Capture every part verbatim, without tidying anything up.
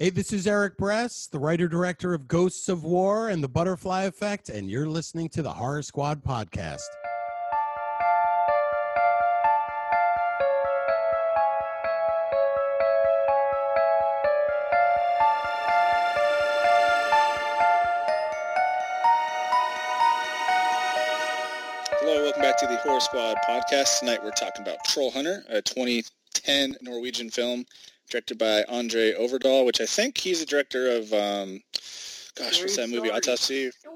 Hey, this is Eric Bress, the writer-director of Ghosts of War and The Butterfly Effect, and you're listening to the Horror Squad podcast. Hello, welcome back to the Horror Squad podcast. Tonight we're talking about Trollhunter, a twenty ten Norwegian film directed by André Øvredal, which I think he's the director of, um, gosh, Scary what's that movie, stories. Autopsy? What?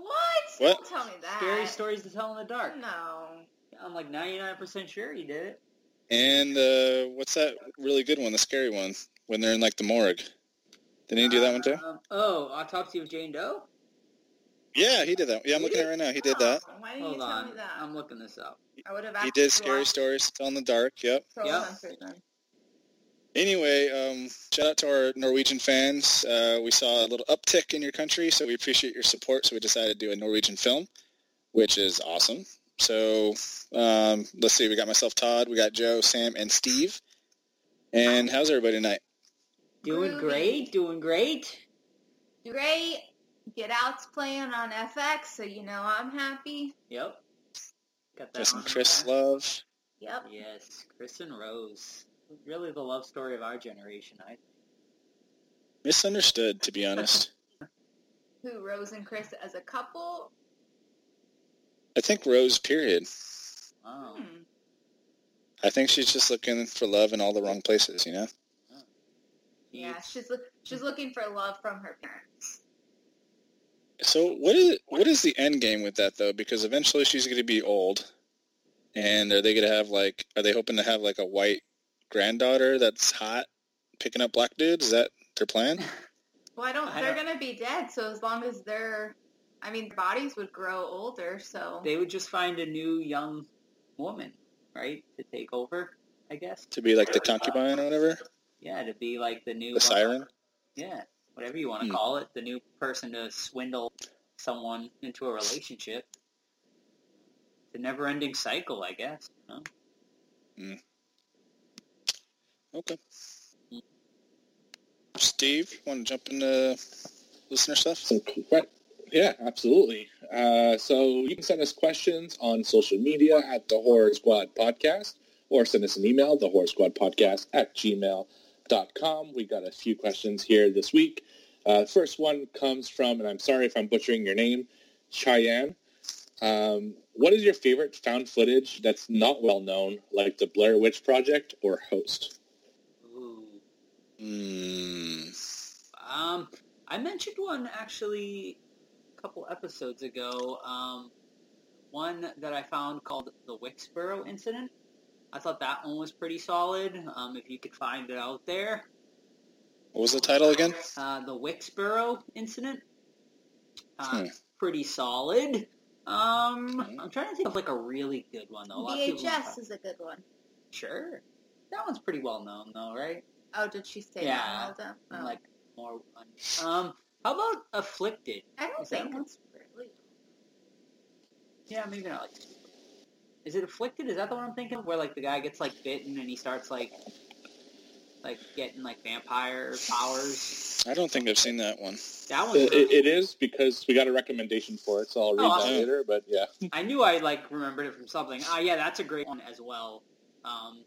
What? Don't tell me that. Scary Stories to Tell in the Dark. No. I'm like ninety-nine percent sure he did it. And uh, what's that really good one, the scary one, when they're in, like, the morgue? Didn't he do that one, too? Um, oh, Autopsy of Jane Doe? Yeah, he did that. Yeah, I'm he looking did? at it right now. He did that. Why didn't Hold you tell on. me that? I'm looking this up. I would have asked He did Scary watch. Stories to Tell in the Dark, yep. So yep. Anyway, um, shout out to our Norwegian fans. Uh, we saw a little uptick in your country, so we appreciate your support. So we decided to do a Norwegian film, which is awesome. So um, let's see. We got myself, Todd. We got Joe, Sam, and Steve. And how's everybody tonight? Doing great. Doing great. Great. Get Out's playing on F X, so you know I'm happy. Yep. Got that Chris and Chris there. Love. Yep. Yes, Chris and Rose. Really the love story of our generation, I think. Misunderstood, to be honest. Who, Rose and Chris as a couple? I think Rose, period. Wow. Hmm. I think she's just looking for love in all the wrong places, you know? Oh. Yeah, she's lo- she's looking for love from her parents. So what is what is the end game with that, though? Because eventually she's going to be old, and are they going to have, like, are they hoping to have, like, a white granddaughter that's hot picking up black dudes? Is that their plan? Well, I don't I they're don't. gonna be dead, so as long as they're I mean their bodies would grow older, so they would just find a new young woman, right? To take over, I guess. To be like the concubine uh, or whatever? Yeah, to be like the new the siren. Uh, yeah. Whatever you want to mm. call it. The new person to swindle someone into a relationship. It's a never ending cycle, I guess, you know? Mm. Okay. Steve, you want to jump into listener stuff? Right. Yeah, absolutely. Uh, so you can send us questions on social media at the Horror Squad Podcast, or send us an email, the Horror Squad Podcast at gmail dot com. We got a few questions here this week. Uh, first one comes from, and I'm sorry if I'm butchering your name, Cheyenne. Um, what is your favorite found footage that's not well known, like the Blair Witch Project or Host? Mm. Um, I mentioned one actually a couple episodes ago. Um, one that I found called the Wicksboro Incident. I thought that one was pretty solid. Um, if you could find it out there. What was the title again? Uh, the Wicksboro Incident. Uh, hmm. Pretty solid. Um, okay. I'm trying to think of like a really good one though. V H S is a good one. Sure, that one's pretty well known though, right? Oh, did she say yeah, that? Yeah, oh. like more. Um, how about Afflicted? I don't Is think that's really. Yeah, maybe not. Is it Afflicted? Is that the one I'm thinking of? Where like the guy gets like bitten and he starts like, like getting like vampire powers. I don't think I've seen that one. That one. It, it is because we got a recommendation for it, so I'll read oh, that awesome. later. But yeah, I knew I like remembered it from something. Ah, yeah, that's a great one as well. Um.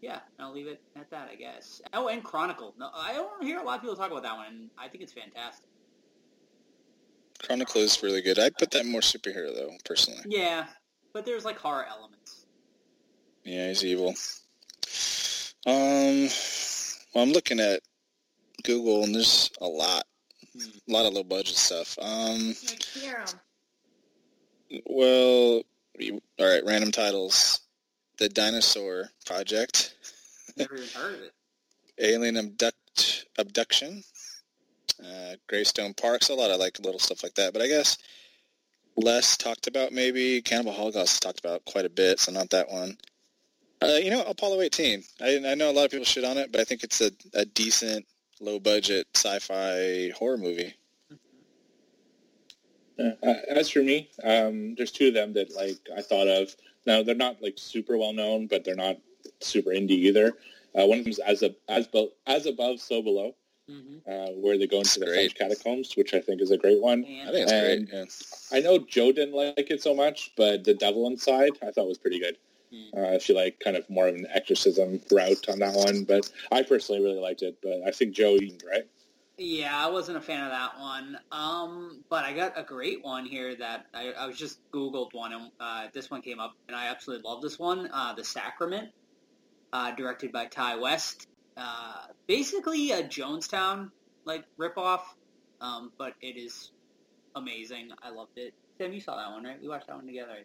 Yeah, I'll leave it at that, I guess. Oh, and Chronicle. No, I don't hear a lot of people talk about that one, and I think it's fantastic. Chronicle is really good. I'd put that more superhero, though, personally. Yeah, but there's, like, horror elements. Yeah, he's evil. Um, well, I'm looking at Google, and there's a lot. A lot of low-budget stuff. Um, I hear them. Well, all right, random titles. The Dinosaur Project. Never even heard of it. Alien abduct, Abduction. Uh, Greystone Parks. A lot of like little stuff like that. But I guess less talked about maybe. Cannibal Holocaust is talked about quite a bit, so not that one. Uh, you know, Apollo eighteen. I, I know a lot of people shit on it, but I think it's a, a decent, low-budget sci-fi horror movie. Mm-hmm. Uh, as for me, um, there's two of them that like I thought of. Now, they're not, like, super well-known, but they're not super indie either. Uh, one of them is As, Ab- As, Bo- As Above, So Below. mm-hmm. uh, where they go into the French catacombs, which I think is a great one. Yeah. I think it's and great, yeah. I know Joe didn't like it so much, but The Devil Inside I thought was pretty good. Uh, if you like kind of more of an exorcism route on that one. But I personally really liked it. But I think Joe Eaton, right? Yeah, I wasn't a fan of that one. Um, but I got a great one here that I, I was just Googled one, and uh, this one came up, and I absolutely love this one, uh, The Sacrament, uh, directed by Ty West. Uh, basically a Jonestown like ripoff, um, but it is amazing. I loved it. Tim, you saw that one, right? We watched that one together.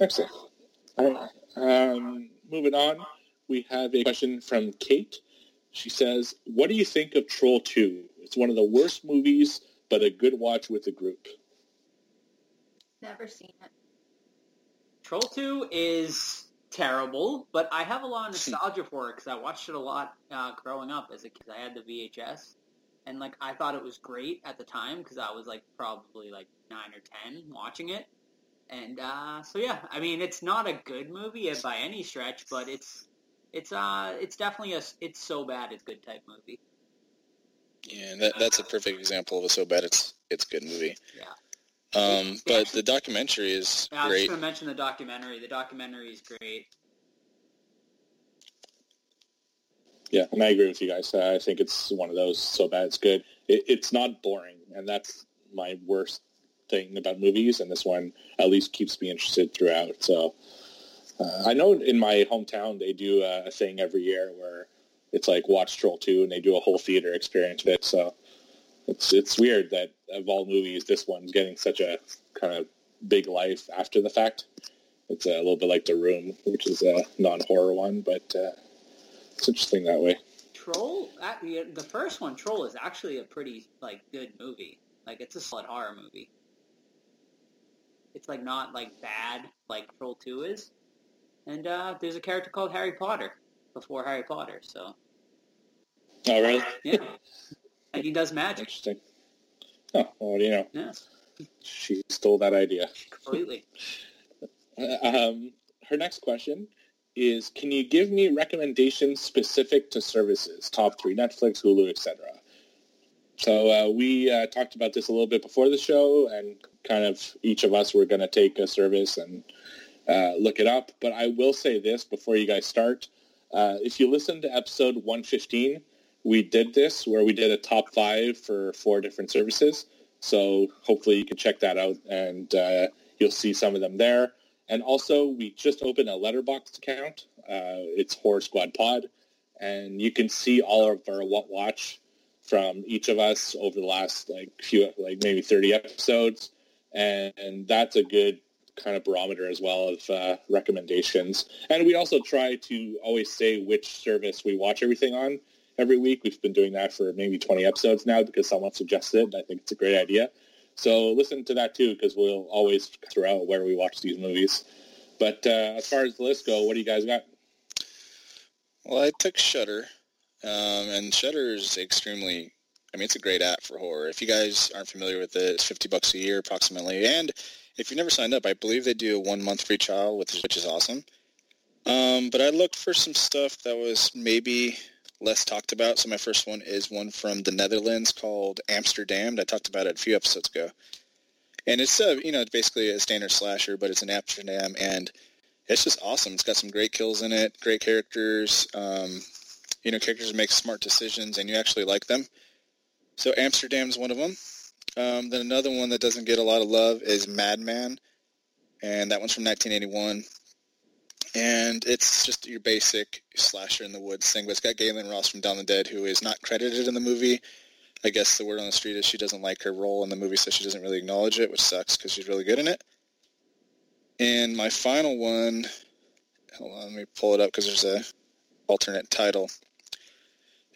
Excellent. All right. Um, moving on, we have a question from Kate. She says, what do you think of Troll Two? It's one of the worst movies, but a good watch with the group. Never seen it. Troll Two is terrible, but I have a lot of nostalgia for it because I watched it a lot uh, growing up as a kid. I had the V H S, and like I thought it was great at the time because I was like probably like nine or ten watching it. And uh, so, yeah, I mean, it's not a good movie by any stretch, but it's it's uh, it's definitely a it's so bad it's good type movie. Yeah, and that, that's a perfect example of a so bad it's it's good movie. Yeah. Um, but actually, the documentary is yeah, great. I was just going to mention the documentary. The documentary is great. Yeah, and I agree with you guys. Uh, I think it's one of those so bad it's good. It, it's not boring, and that's my worst thing about movies, and this one at least keeps me interested throughout. So uh, I know in my hometown they do a thing every year where it's like watch Troll Two, and they do a whole theater experience with it. So it's it's weird that of all movies, this one's getting such a kind of big life after the fact. It's a little bit like The Room, which is a non-horror one, but uh, it's interesting that way. Troll, the first one, Troll, is actually a pretty like good movie. Like it's a solid horror movie. It's, like, not, like, bad, like Troll two is. And uh, there's a character called Harry Potter before Harry Potter, so. Oh, really? Yeah. And he does magic. Interesting. Oh, well, what do you know? Yeah. She stole that idea. Completely. um, her next question is, can you give me recommendations specific to services? Top three, Netflix, Hulu, et cetera. So uh, we uh, talked about this a little bit before the show, and kind of each of us were going to take a service and uh, look it up. But I will say this before you guys start. Uh, if you listen to episode one fifteen, we did this where we did a top five for four different services. So hopefully you can check that out, and uh, you'll see some of them there. And also, we just opened a Letterboxd account. Uh, it's Horror Squad Pod, and you can see all of our watch from each of us over the last like few, like maybe thirty episodes, and, and that's a good kind of barometer as well of uh, recommendations. And we also try to always say which service we watch everything on every week. We've been doing that for maybe twenty episodes now because someone suggested it. I think it's a great idea. So listen to that too, because we'll always throw out where we watch these movies. But uh, as far as the list go, what do you guys got? Well, I took Shudder. Um, and Shudder is extremely, I mean, it's a great app for horror. If you guys aren't familiar with it, it's fifty bucks a year approximately. And if you've never signed up, I believe they do a one-month free trial, which is, which is awesome. Um, but I looked for some stuff that was maybe less talked about. So my first one is one from the Netherlands called Amsterdam. I talked about it a few episodes ago. And it's, a, you know, basically a standard slasher, but it's in Amsterdam. And it's just awesome. It's got some great kills in it, great characters, um... You know, characters make smart decisions, and you actually like them. So Amsterdam's one of them. Um, then another one that doesn't get a lot of love is Madman, and that one's from nineteen eighty-one. And it's just your basic slasher in the woods thing, but it's got Galen Ross from Down the Dead, who is not credited in the movie. I guess the word on the street is she doesn't like her role in the movie, so she doesn't really acknowledge it, which sucks because she's really good in it. And my final one, hold on, let me pull it up because there's a alternate title.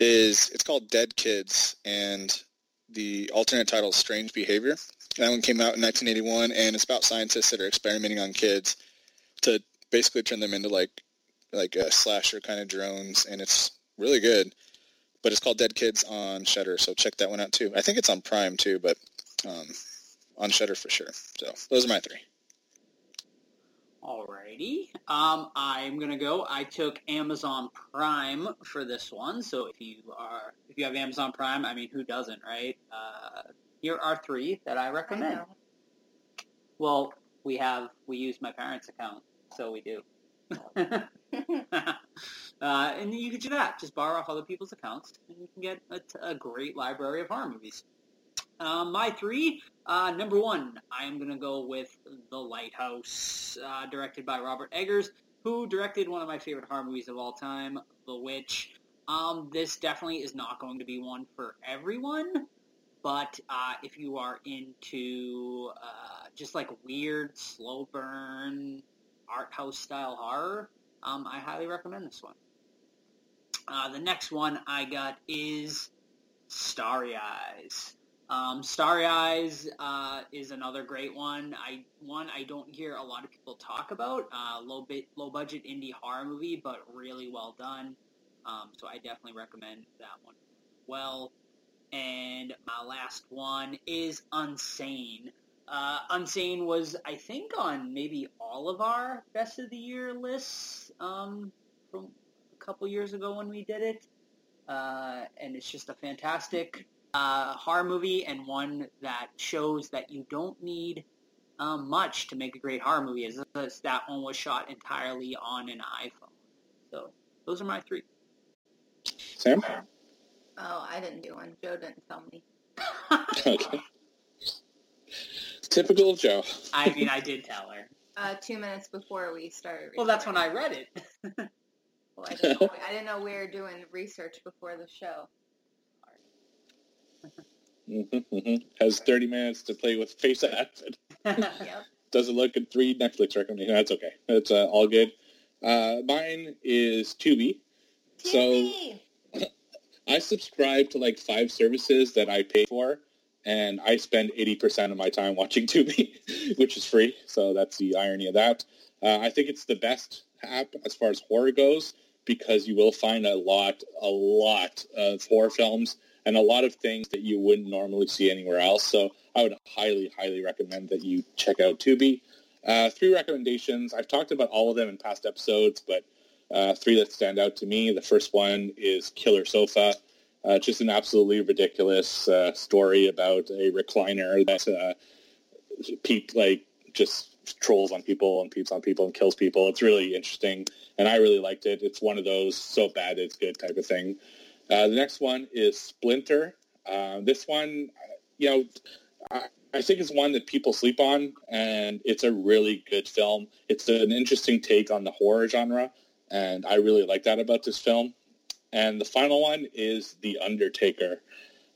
Is it's called Dead Kids, and the alternate title is Strange Behavior. That one came out in nineteen eighty-one, and it's about scientists that are experimenting on kids to basically turn them into like like a slasher kind of drones, and it's really good. But it's called Dead Kids on Shudder, so check that one out too. I think it's on Prime too, but um, on Shudder for sure. So those are my three. Alrighty. Um, I'm gonna go. I took Amazon Prime for this one, so if you are, if you have Amazon Prime, I mean, who doesn't, right? Uh, here are three that I recommend. I well, we have, we use my parents' account, so we do. uh, and you can do that. Just borrow off other people's accounts, and you can get a, t- a great library of horror movies. Uh, my three, uh, number one, I'm going to go with The Lighthouse, uh, directed by Robert Eggers, who directed one of my favorite horror movies of all time, The Witch. Um, this definitely is not going to be one for everyone, but uh, if you are into uh, just like weird, slow burn, art house style horror, um, I highly recommend this one. Uh, the next one I got is Starry Eyes. Um, Starry Eyes uh, is another great one. I one I don't hear a lot of people talk about. Uh, low bit, low budget indie horror movie, but really well done. Um, so I definitely recommend that one. Well, and my last one is Unsane. Uh, Unsane was, I think, on maybe all of our best of the year lists um, from a couple years ago when we did it. Uh, and it's just a fantastic Uh, horror movie, and one that shows that you don't need um, much to make a great horror movie, as that one was shot entirely on an iPhone. So those are my three. Sam? Oh, I didn't do one. Joe didn't tell me. Okay. Typical Joe. I mean, I did tell her. Uh, two minutes before we started recording. Well, that's when I read it. Well, I didn't know, I didn't know we were doing research before the show. Mm-hmm, mm-hmm. Has thirty minutes to play with face acid. Yep. Does a look at three Netflix recommendations. That's okay. That's uh, all good. Uh, mine is Tubi. Tubi. So I subscribe to like five services that I pay for, and I spend eighty percent of my time watching Tubi, which is free. So that's the irony of that. Uh, I think it's the best app as far as horror goes, because you will find a lot, a lot of horror films and a lot of things that you wouldn't normally see anywhere else. So I would highly, highly recommend that you check out Tubi. Uh, three recommendations. I've talked about all of them in past episodes, but uh, three that stand out to me. The first one is Killer Sofa. Uh, just an absolutely ridiculous uh, story about a recliner that uh, peep, like just trolls on people and peeps on people and kills people. It's really interesting, and I really liked it. It's one of those so bad it's good type of thing. Uh, the next one is Splinter. Uh, this one, you know, I, I think is one that people sleep on, and it's a really good film. It's an interesting take on the horror genre, and I really like that about this film. And the final one is The Undertaker.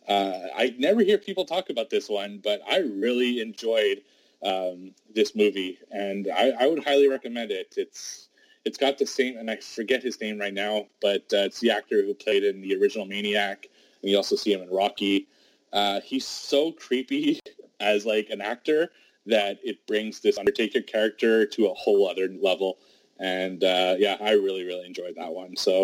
Uh, I never hear people talk about this one, but I really enjoyed um, this movie, and I, I would highly recommend it. It's It's got the same, and I forget his name right now, but uh, it's the actor who played in the original Maniac, and you also see him in Rocky. Uh, he's so creepy as, like, an actor that it brings this Undertaker character to a whole other level. And, uh, yeah, I really, really enjoyed that one. So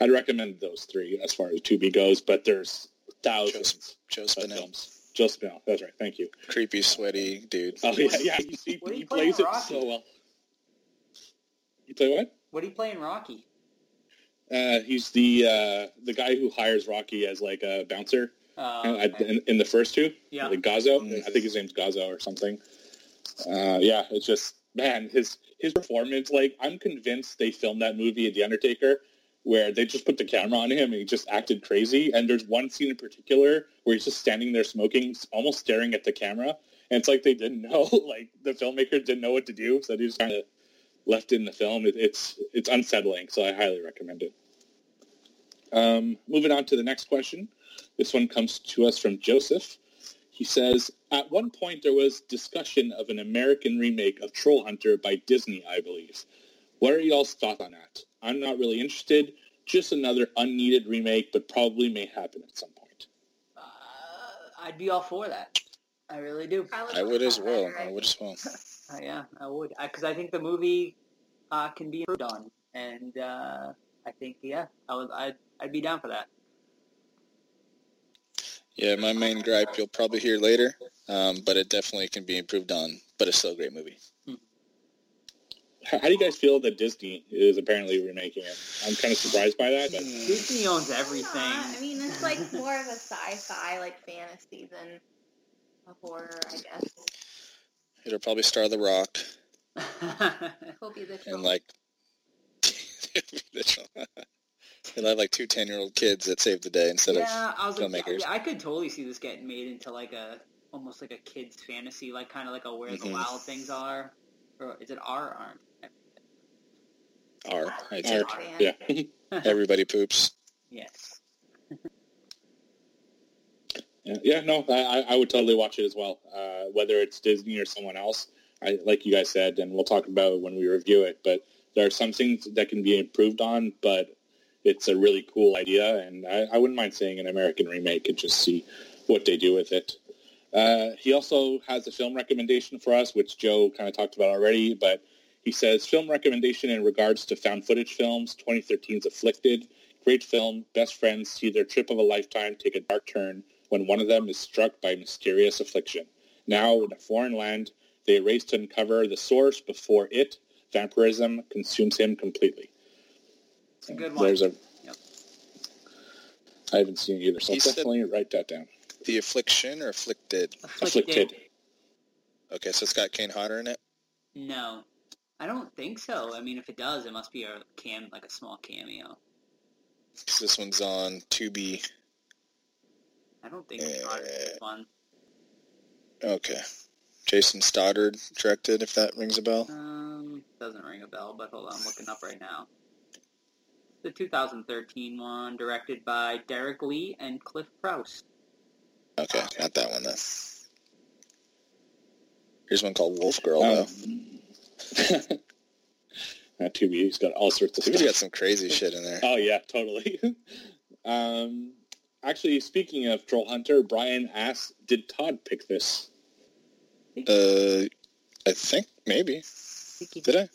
I'd recommend those three as far as Tubi goes, but there's thousands Joe, Joe of films. Joe Spinell, that's right, thank you. Creepy, sweaty dude. Oh, yeah, yeah, he, he, he plays it so well. You play what? What do you play in Rocky? Uh, he's the uh, the guy who hires Rocky as like a bouncer uh, okay. in, in the first two. Yeah, like Gazzo. Mm-hmm. I think his name's Gazzo or something. Uh, yeah, it's just man, his his performance. Like I'm convinced they filmed that movie at The Undertaker where they just put the camera on him and he just acted crazy. And there's one scene in particular where he's just standing there smoking, almost staring at the camera, and it's like they didn't know. Like the filmmakers didn't know what to do, so they just kind of left in the film. It, it's it's unsettling, so I highly recommend it. Um, moving on to the next question. This one comes to us from Joseph. He says, at one point there was discussion of an American remake of Trollhunter by Disney, I believe. What are y'all's thoughts on that? I'm not really interested. Just another unneeded remake, but probably may happen at some point. Uh, I'd be all for that. I really do. I would, I would as well. I would as well. Uh, yeah, I would. Because I, I think the movie uh, can be improved on. And uh, I think, yeah, I would, I'd, I'd be down for that. Yeah, my main gripe you'll probably hear later, um, but it definitely can be improved on. But it's still a great movie. Hmm. How do you guys feel that Disney is apparently remaking it? I'm kind of surprised by that. But... Disney owns everything. Yeah, I mean, it's like more of a sci-fi, like fantasy than a horror, I guess. It'll probably star The Rock. He'll be the Troll. And like, they'll have like two ten-year-old kids that save the day instead yeah, of I was filmmakers. Like, I could totally see this getting made into like a almost like a kids' fantasy, like kind of like a Where mm-hmm. the Wild Things Are. Or is it R or R? R. It's R. R. Yeah. Everybody poops. Yes. yeah, yeah, no, I, I would totally watch it as well, uh, whether it's Disney or someone else. I, like you guys said, and we'll talk about it when we review it, but there are some things that can be improved on, but it's a really cool idea, and I, I wouldn't mind seeing an American remake and just see what they do with it. Uh, he also has a film recommendation for us, which Joe kind of talked about already, but he says, film recommendation in regards to found footage films, twenty thirteen's Afflicted, great film, best friends see their trip of a lifetime take a dark turn when one of them is struck by mysterious affliction. Now, in a foreign land, they race to uncover the source before it, vampirism, consumes him completely. It's a good one. There's a, yep. I haven't seen it either, so I'll definitely said- write that down. The Affliction or Afflicted? Afflicted. Afflicted. Okay, so it's got Kane Hodder in it? No. I don't think so. I mean, if it does, it must be a cam, like a small cameo. This one's on Tubi. I don't think it's on this one. Okay. Jason Stoddard directed, if that rings a bell? Um, doesn't ring a bell, but hold on, I'm looking up right now. The two thousand thirteen one, directed by Derek Lee and Cliff Proust. Okay, not that one, then. Here's one called Wolf Girl, um, though. Not Tubi, he's got all sorts of Tubi's stuff. He's got some crazy shit in there. Oh, yeah, totally. um, actually, speaking of Trollhunter, Brian asks, did Todd pick this? Uh, I think, maybe. I think did I?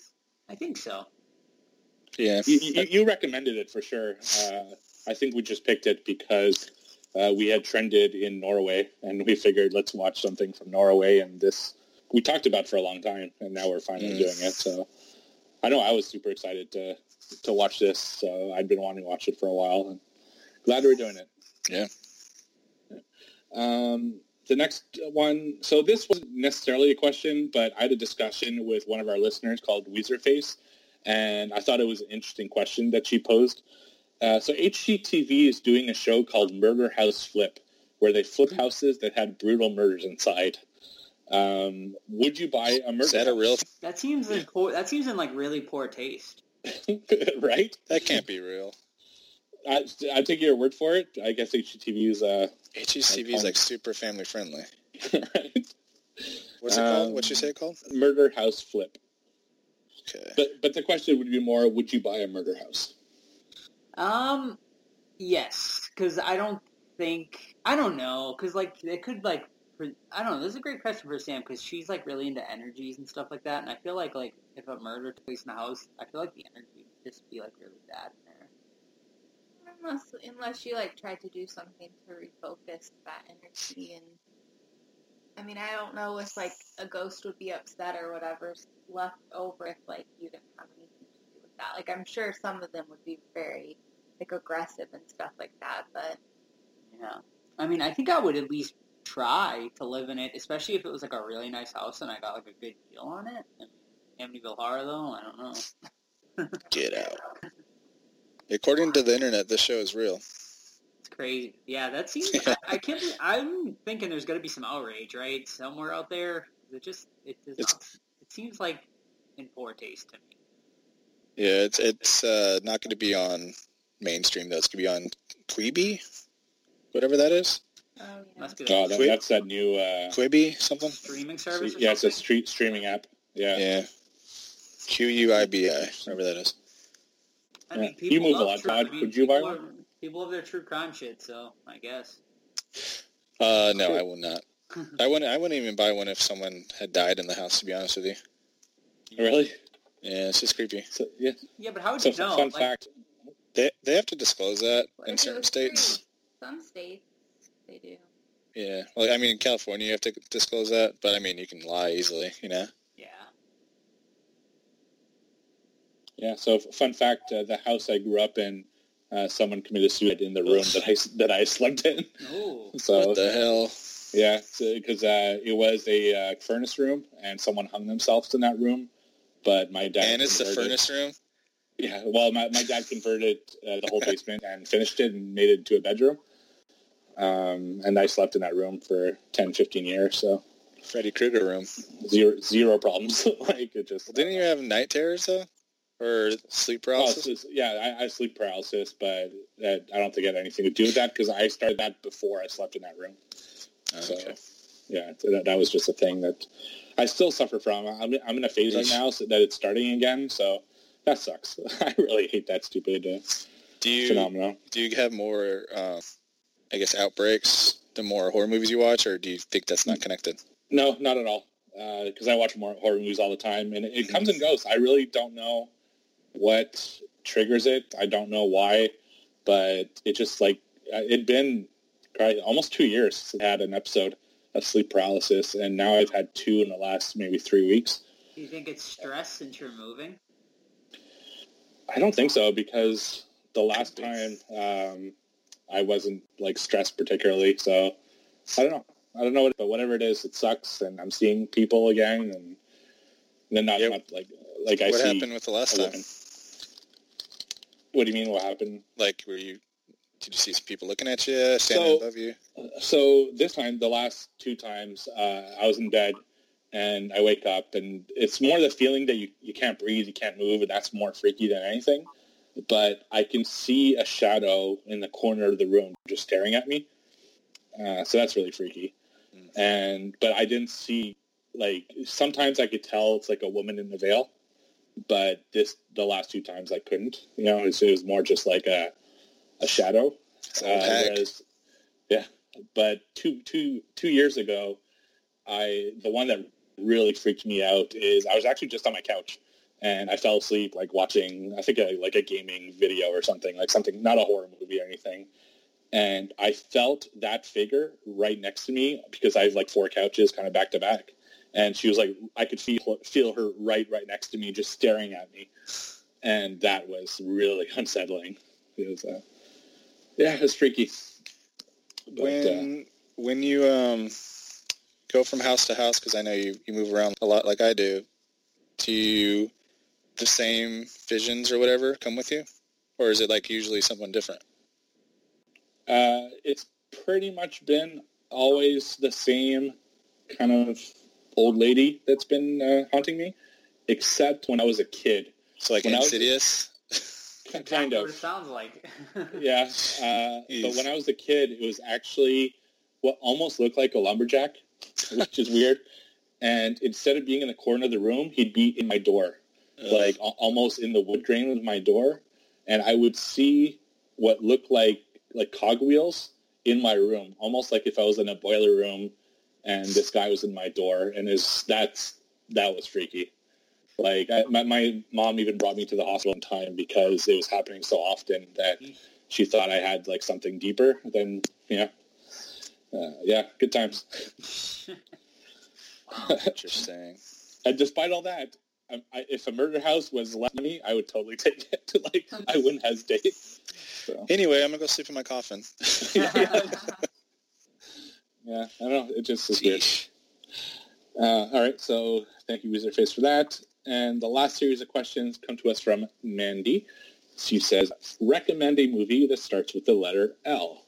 I think so. Yeah. You, you, you recommended it, for sure. Uh, I think we just picked it because... Uh, we had trended in Norway, and we figured let's watch something from Norway, and this we talked about for a long time, and now we're finally yes. doing it. So I know I was super excited to to watch this, so I'd been wanting to watch it for a while, and glad we're doing it. Yeah. Um, the next one, so this wasn't necessarily a question, but I had a discussion with one of our listeners called Weezerface, and I thought it was an interesting question that she posed. Uh, so H G T V is doing a show called Murder House Flip, where they flip houses that had brutal murders inside. Um, would you buy a murder? Is that a real? That seems in poor, that seems in like really poor taste. Right? That can't be real. I I take your word for it. I guess H G T V is uh H G T V is like super family friendly. Right? What's it um, called? What'd you say it called? Murder House Flip. Okay. But but the question would be more: would you buy a murder house? Um, yes, because I don't think, I don't know, because, like, it could, like, pre- I don't know, this is a great question for Sam, because she's, like, really into energies and stuff like that, and I feel like, like, if a murder took place in the house, I feel like the energy would just be, like, really bad in there. Unless, unless you, like, tried to do something to refocus that energy, and, I mean, I don't know if, like, a ghost would be upset or whatever's left over if, like, you didn't have anything to do with that. Like, I'm sure some of them would be very... like, aggressive and stuff like that, but... Yeah. I mean, I think I would at least try to live in it, especially if it was, like, a really nice house and I got, like, a good deal on it. I mean, Amityville Horror, though, I don't know. Get out. According to the internet, this show is real. It's crazy. Yeah, that seems... I, I can't... Be, I'm thinking there's gonna be some outrage, right? Somewhere out there. It just... It does not, It seems, like, in poor taste to me. Yeah, it's, it's uh, not gonna be on... mainstream, though. It's going to be on Quibi, whatever that is. Oh, yeah. Must be that. Oh, that, that's that new... Uh, Quibi, something? Streaming service? Yeah, something? It's a street streaming app. Yeah. Yeah. Q U I B I, whatever that is. I mean, yeah. You move a lot, Todd. Would you buy one? People love their true crime shit, so I guess. Uh, no, I will not. I wouldn't, I wouldn't even buy one if someone had died in the house, to be honest with you. Yeah. Really? Yeah, it's just creepy. So, yeah. yeah, but how would so, you know? Fun like, fact... They they have to disclose that in certain states. Some states, they do. Yeah. Well, I mean, in California, you have to disclose that, but, I mean, you can lie easily, you know? Yeah. Yeah, so fun fact, uh, the house I grew up in, uh, someone committed suicide in the room that I, that I slept in. Oh, so, what the hell? Yeah, because so, uh, it was a uh, furnace room, and someone hung themselves in that room. But my dad And it's converted. The furnace room? Yeah, well, my, my dad converted uh, the whole basement and finished it and made it into a bedroom. Um, and I slept in that room for ten, fifteen years, so. Freddy Krueger room. Zero, zero problems. Like it just. Well, didn't you have night terrors, though? Or sleep paralysis? Well, just, yeah, I, I sleep paralysis, but that, I don't think it had anything to do with that, because I started that before I slept in that room. Oh, so, okay. Yeah, that, that was just a thing that I still suffer from. I'm, I'm in a phase right now so that it's starting again, so that sucks. I really hate that stupid uh, do you, phenomenon. Do you have more, uh, I guess, outbreaks the more horror movies you watch, or do you think that's not connected? No, not at all, because uh, I watch more horror movies all the time, and it, it comes and goes. I really don't know what triggers it. I don't know why, but it just, like, it'd been probably almost two years since I had an episode of sleep paralysis, and now I've had two in the last maybe three weeks. Do you think it's stress since you're moving? I don't think so, because the last time um, I wasn't, like, stressed particularly, so I don't know. I don't know, what, but whatever it is, it sucks, and I'm seeing people again, and then not, yep. not like like I what see. What happened with the last time? What do you mean? What happened? Like, were you? Did you see some people looking at you, standing so, above you? So this time, the last two times, uh, I was in bed, and I wake up, and it's more the feeling that you you can't breathe, you can't move, and that's more freaky than anything. But I can see a shadow in the corner of the room, just staring at me. Uh, so that's really freaky. And but I didn't see, like, sometimes I could tell it's like a woman in a veil, but this the last two times I couldn't. You know, it was, it was more just like a a shadow. Uh, whereas, yeah, but two two two years ago, I the one that really freaked me out is I was actually just on my couch and I fell asleep, like, watching I think a, like a gaming video or something, like something not a horror movie or anything. And I felt that figure right next to me because I have, like, four couches kind of back to back. And she was, like, I could feel feel her right, right next to me just staring at me. And that was really unsettling. It was, uh, yeah, it was freaky. But, when, uh, when you um, go from house to house, because I know you, you move around a lot like I do, do you, the same visions or whatever come with you? Or is it, like, usually someone different? Uh, it's pretty much been always the same kind of old lady that's been uh, haunting me, except when I was a kid. So, like, when Insidious? Was, kind of. What it sounds like. Yeah. Uh, but when I was a kid, it was actually what almost looked like a lumberjack, which is weird. And instead of being in the corner of the room, he'd be in my door, Ugh. like a- almost in the wood grain of my door. And I would see what looked like like cogwheels in my room, almost like if I was in a boiler room and this guy was in my door, and is that's that was freaky. Like, I, my, my mom even brought me to the hospital in time because it was happening so often that she thought I had, like, something deeper than, you know. Uh, yeah, good times. Interesting. And despite all that, I, I, if a murder house was left to me, I would totally take it. Like, I wouldn't hesitate. So. Anyway, I'm going to go sleep in my coffin. yeah. yeah, I don't know. It just is weird. Uh, all right, so thank you, Weezerface, for that. And the last series of questions come to us from Mandy. She says, recommend a movie that starts with the letter L.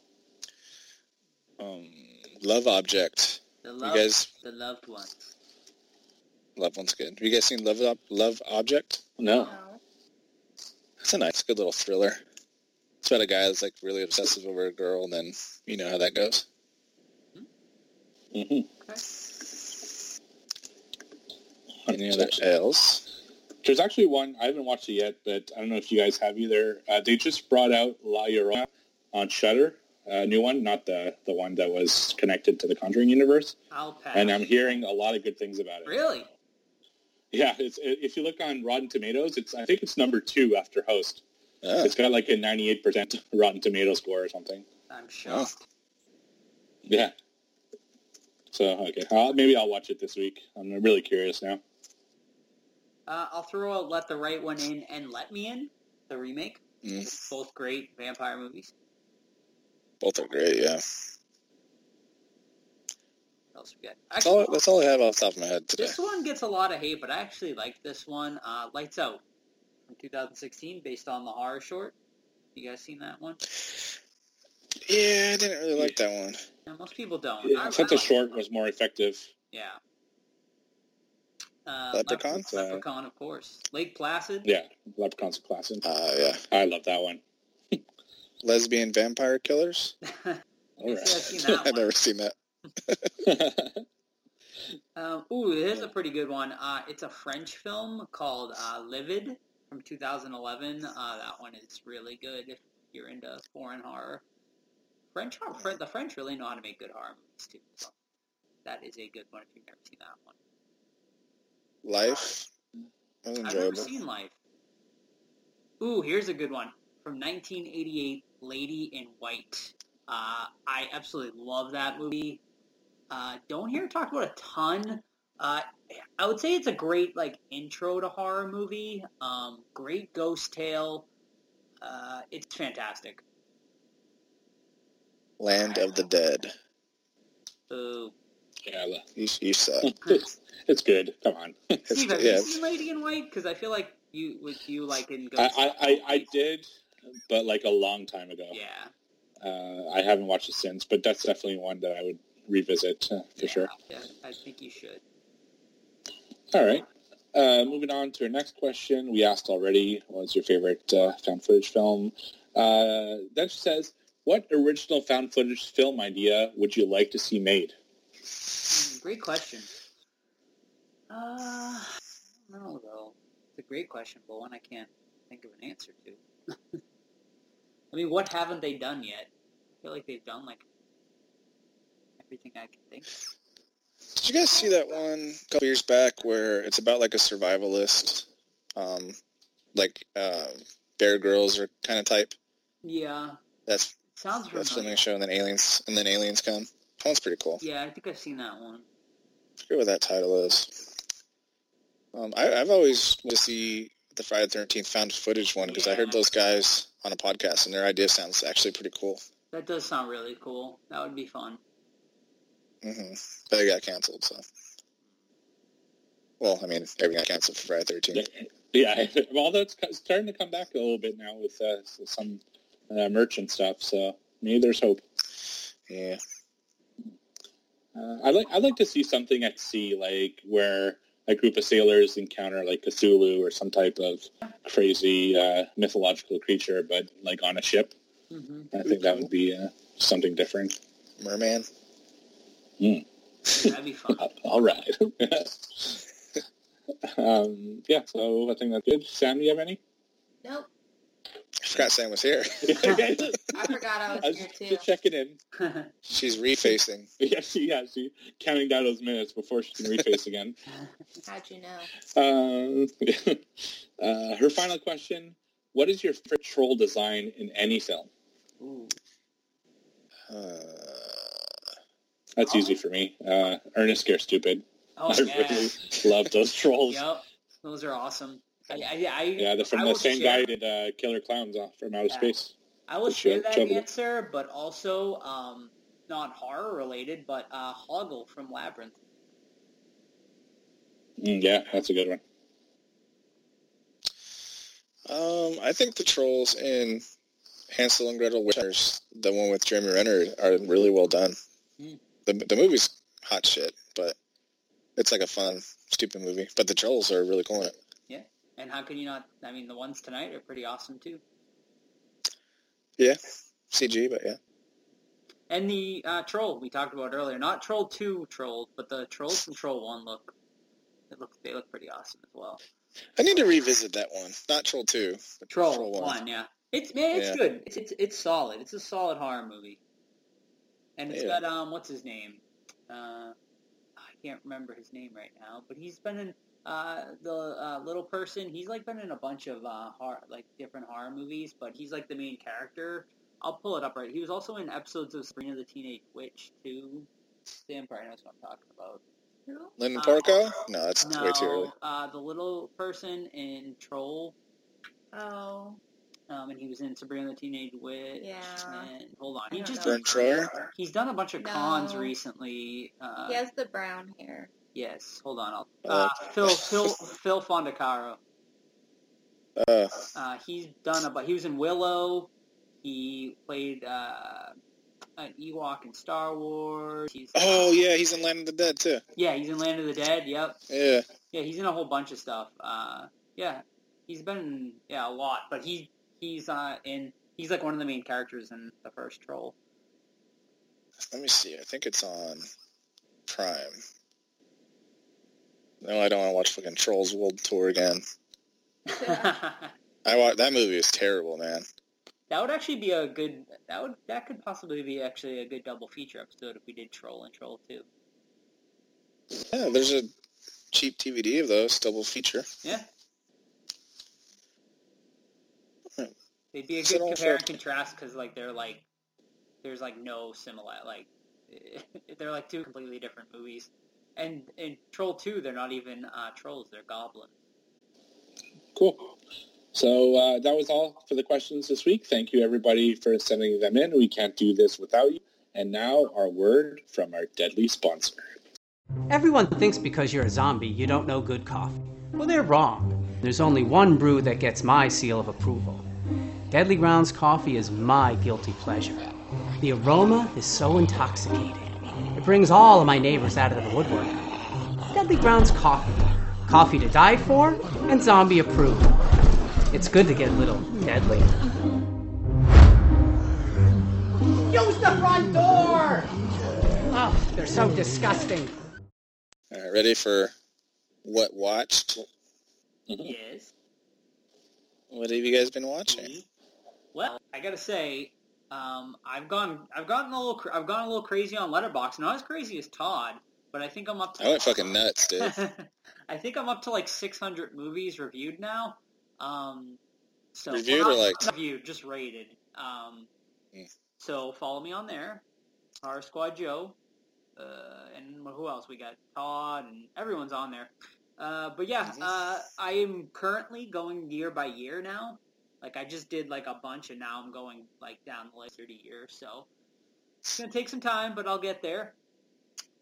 Um, Love Object. The, love, you guys... the loved one. Love one's good. Have you guys seen Love, Love Object? No. That's a nice, good little thriller. It's about a guy that's, like, really obsessive over a girl, and then you know how that goes. Mm-hmm. Okay. Any other L's? There's actually one. I haven't watched it yet, but I don't know if you guys have either. Uh, they just brought out La Llorona on Shudder, a new one, not the, the one that was connected to the Conjuring universe. I'll pass. And I'm hearing a lot of good things about it. Really? Yeah. It's, if you look on Rotten Tomatoes, it's I think it's number two after Host. Oh. It's got like a ninety-eight percent Rotten Tomato score or something. I'm shocked. Yeah. So, okay. I'll, maybe I'll watch it this week. I'm really curious now. Uh, I'll throw out Let the Right One In and Let Me In, the remake. Mm. Both great vampire movies. Both are great, yeah. What else we got? Actually, that's, all, that's all I have off the top of my head today. This one gets a lot of hate, but I actually like this one. Uh, Lights Out from two thousand sixteen, based on the horror short. You guys seen that one? Yeah, I didn't really like that one. No, most people don't. Yeah, I, I thought the short was more effective. Yeah. Uh, Leprechaun? Leprechaun, of course. Lake Placid? Yeah, Leprechaun's a classic. Uh, yeah. I love that one. Lesbian Vampire Killers? All right. Seen I've never seen that. um, ooh, here's a pretty good one. Uh, it's a French film called uh, Livid from two thousand eleven. Uh, that one is really good if you're into foreign horror. French horror. The French really know how to make good horror movies, too. So that is a good one if you've never seen that one. Life. That was enjoyable. I've never seen Life. Ooh, here's a good one. From nineteen eighty-eight, Lady in White. Uh, I absolutely love that movie. Uh, don't hear it talked about a ton. Uh, I would say it's a great like intro to horror movie. Um, great ghost tale. Uh, it's fantastic. Land of the Dead. Ooh. Yeah, you, you suck. It's good. Come on. Steve, have yeah. you seen Lady in White? Because I feel like you, with you, like in Ghost. I, I, I did, but like a long time ago. Yeah. Uh, I haven't watched it since, but that's definitely one that I would revisit uh, for yeah, sure. Yeah, I think you should. All right. Uh, moving on to our next question. We asked already, what's your favorite uh, found footage film? Uh, then she says, what original found footage film idea would you like to see made? Great question. Uh, I don't know, though. It's a great question, but one I can't think of an answer to. I mean, what haven't they done yet? I feel like they've done, like, everything I can think of. Did you guys see that one a couple years back where it's about, like, a survivalist, um, like, uh, Bear Grylls or kind of type? Yeah. That's, sounds familiar. That's when they show, and then aliens, and then aliens come. That one's pretty cool. Yeah, I think I've seen that one. I forget what that title is. Um, I, I've always wanted to see the Friday the thirteenth found footage one because yeah. I heard those guys on a podcast, and their idea sounds actually pretty cool. That does sound really cool. That would be fun. Mm-hmm. But it got canceled, so. Well, I mean, everything got canceled for Friday the thirteenth. Yeah, yeah. Although it's starting to come back a little bit now with uh, some uh, merch and stuff, so maybe there's hope. Yeah. Uh, I like I like to see something at sea, like where a group of sailors encounter like Cthulhu or some type of crazy uh, mythological creature, but like on a ship. Mm-hmm. I think that would be uh, something different. Merman. Mm. That'd be fun. All right. um, yeah. So I think that's good. Sam, do you have any? Nope. I forgot Sam was here. I forgot I was, I was here, too. Just checking in. She's refacing. Yeah, she, yeah, she counting down those minutes before she can reface again. How'd you know? Uh, uh, her final question, what is your favorite troll design in any film? Ooh. Uh, That's oh. easy for me. Uh, Ernest Scares Stupid. Oh, I yeah. really love those trolls. Yep, those are awesome. I, I, I, yeah, the, from I the same share, guy did uh, Killer Clowns from Outer yeah. Space. I will share that trouble. answer, but also um, not horror-related, but uh, Hoggle from Labyrinth. Mm, yeah, that's a good one. Um, I think the trolls in Hansel and Gretel Witchers, the one with Jeremy Renner, are really well done. Mm. The, the movie's hot shit, but it's like a fun, stupid movie. But the trolls are really cool in it. And how can you not? I mean, the ones tonight are pretty awesome, too. Yeah. C G, but yeah. And the uh, troll we talked about earlier. Not Troll Two troll, but the Trolls from Troll One look. It looks, they look pretty awesome as well. I need to revisit that one. Not Troll Two. But troll, troll one. one, yeah. It's man, it's yeah. good. It's, it's it's solid. It's a solid horror movie. And it's yeah. got, um, what's his name? Uh, I can't remember his name right now, but he's been in... Uh, the uh, little person, he's like been in a bunch of uh, horror, like different horror movies, but he's like the main character. I'll pull it up right. He was also in episodes of Sabrina the Teenage Witch too. Sam probably knows what I'm talking about. Lynn Porco? Uh, no, that's no, way too early. Uh, the little person in Troll. Oh. Um, and he was in Sabrina the Teenage Witch. Yeah. And hold on. He just Vern Troyer? He's done a bunch of no. cons recently. Uh, he has the brown hair. Yes. Hold on. I'll, uh, uh, Phil Phil Phil Fondacaro. Uh, uh, he's done a bunch. He was in Willow. He played uh, an Ewok in Star Wars. He's, oh, yeah. He's in Land of the Dead, too. Yeah, he's in Land of the Dead. Yep. Yeah. Yeah, he's in a whole bunch of stuff. Uh, yeah. He's been in, yeah, a lot. But he he's uh, in... He's like one of the main characters in the first Troll. Let me see. I think it's on Prime. No, I don't want to watch fucking Trolls World Tour again. I watch, that movie is terrible, man. That would actually be a good. That would that could possibly be actually a good double feature episode if we did Troll and Troll Two. Yeah, there's a cheap D V D of those double feature. Yeah, right. They'd be a good compare and contrast because like they're like there's like no similar like they're like two completely different movies. And in Troll Two, they're not even uh, trolls; they're goblins. Cool. So uh, that was all for the questions this week. Thank you, everybody, for sending them in. We can't do this without you. And now our word from our deadly sponsor. Everyone thinks because you're a zombie, you don't know good coffee. Well, they're wrong. There's only one brew that gets my seal of approval. Deadly Grounds Coffee is my guilty pleasure. The aroma is so intoxicating. It brings all of my neighbors out of the woodwork. Deadly Grounds Coffee. Coffee to die for, and zombie approved. It's good to get a little deadly. Use the front door! Oh, they're so disgusting. All right, ready for what watched? Yes. What have you guys been watching? Well, I gotta say, um, I've gone, I've gotten a little, I've gone a little crazy on Letterboxd. Not as crazy as Todd, but I think I'm up to. I went fucking nuts, dude. I think I'm up to like six hundred movies reviewed now. Um, so reviewed or like reviewed, just rated. Um, yeah. So follow me on there. Horror Squad Joe, uh, and who else we got? Todd and everyone's on there. Uh, but yeah, uh, I am currently going year by year now. Like I just did like a bunch, and now I'm going like down the list thirty years. So it's gonna take some time, but I'll get there.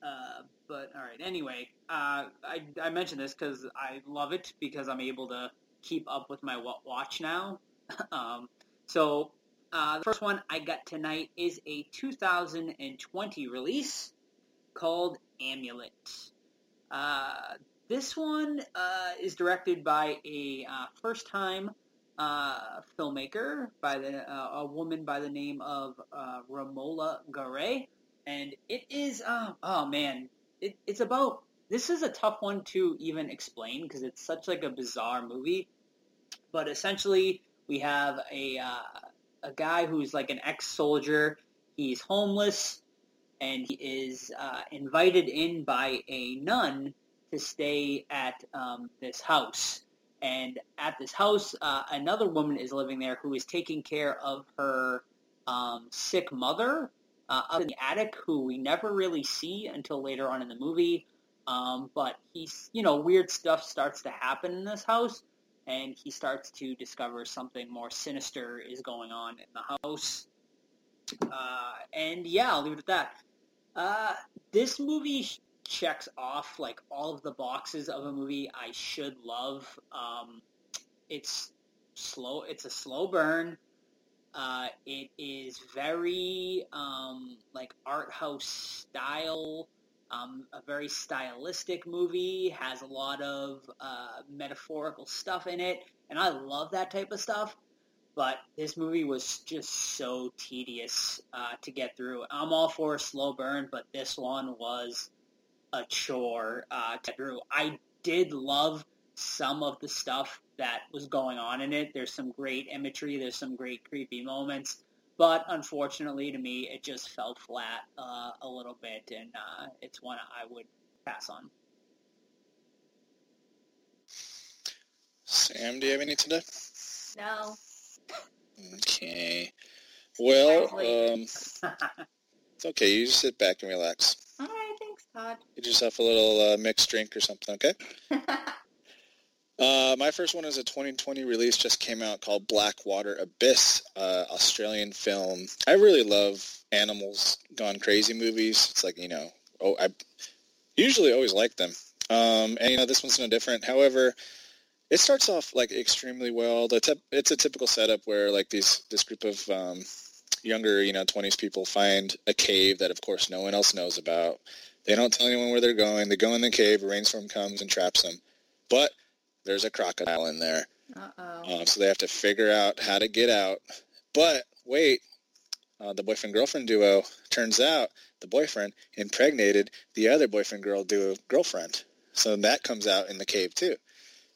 Uh, but all right. Anyway, uh, I I mentioned this because I love it because I'm able to keep up with my watch now. um, so uh, the first one I got tonight is a two thousand twenty release called Amulet. Uh, this one uh, is directed by a uh, first-time uh, filmmaker by the uh, a woman by the name of uh, Romola Garay. And it is, uh, oh man, it, it's about, this is a tough one to even explain because it's such like a bizarre movie. But essentially, we have a uh, a guy who's like an ex-soldier. He's homeless, and he is uh, invited in by a nun to stay at um, this house. And at this house, uh, another woman is living there who is taking care of her um, sick mother. Uh, up in the attic, who we never really see until later on in the movie, um, but he's, you know, weird stuff starts to happen in this house, and he starts to discover something more sinister is going on in the house. Uh, and yeah, I'll leave it at that. Uh, this movie checks off, like, all of the boxes of a movie I should love. Um, it's slow, it's a slow burn. Uh, it is very, um, like, art house style, um, a very stylistic movie, has a lot of uh, metaphorical stuff in it, and I love that type of stuff, but this movie was just so tedious uh, to get through. I'm all for a slow burn, but this one was a chore uh, to get through. I did love some of the stuff that was going on in it. There's some great imagery. There's some great creepy moments. But unfortunately to me, it just fell flat uh, a little bit, and uh, it's one I would pass on. Sam, do you have any today? No. Okay. Well, um, it's okay. You just sit back and relax. All right, thanks. Pod. Get yourself a little uh, mixed drink or something, okay? uh, my first one is a twenty twenty release, just came out, called Blackwater Abyss, uh, Australian film. I really love animals gone crazy movies. It's like, you know, oh, I usually always like them. Um, and, you know, this one's no different. However, it starts off, like, extremely well. The tip, it's a typical setup where, like, these this group of um, younger, you know, twenties people find a cave that, of course, no one else knows about. They don't tell anyone where they're going. They go in the cave, a rainstorm comes and traps them. But there's a crocodile in there. Uh-oh. Um, so they have to figure out how to get out. But, wait, uh, the boyfriend-girlfriend duo, turns out the boyfriend impregnated the other boyfriend-girl duo girlfriend. So that comes out in the cave, too.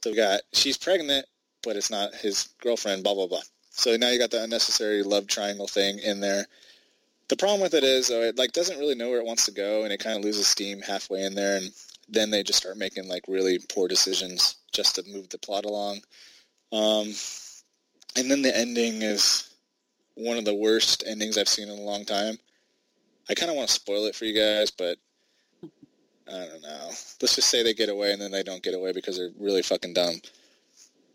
So we got, she's pregnant, but it's not his girlfriend, blah, blah, blah. So now you got the unnecessary love triangle thing in there. The problem with it is, though, it like doesn't really know where it wants to go, and it kind of loses steam halfway in there, and then they just start making like really poor decisions just to move the plot along. Um, and then the ending is one of the worst endings I've seen in a long time. I kind of want to spoil it for you guys, but I don't know. Let's just say they get away and then they don't get away because they're really fucking dumb.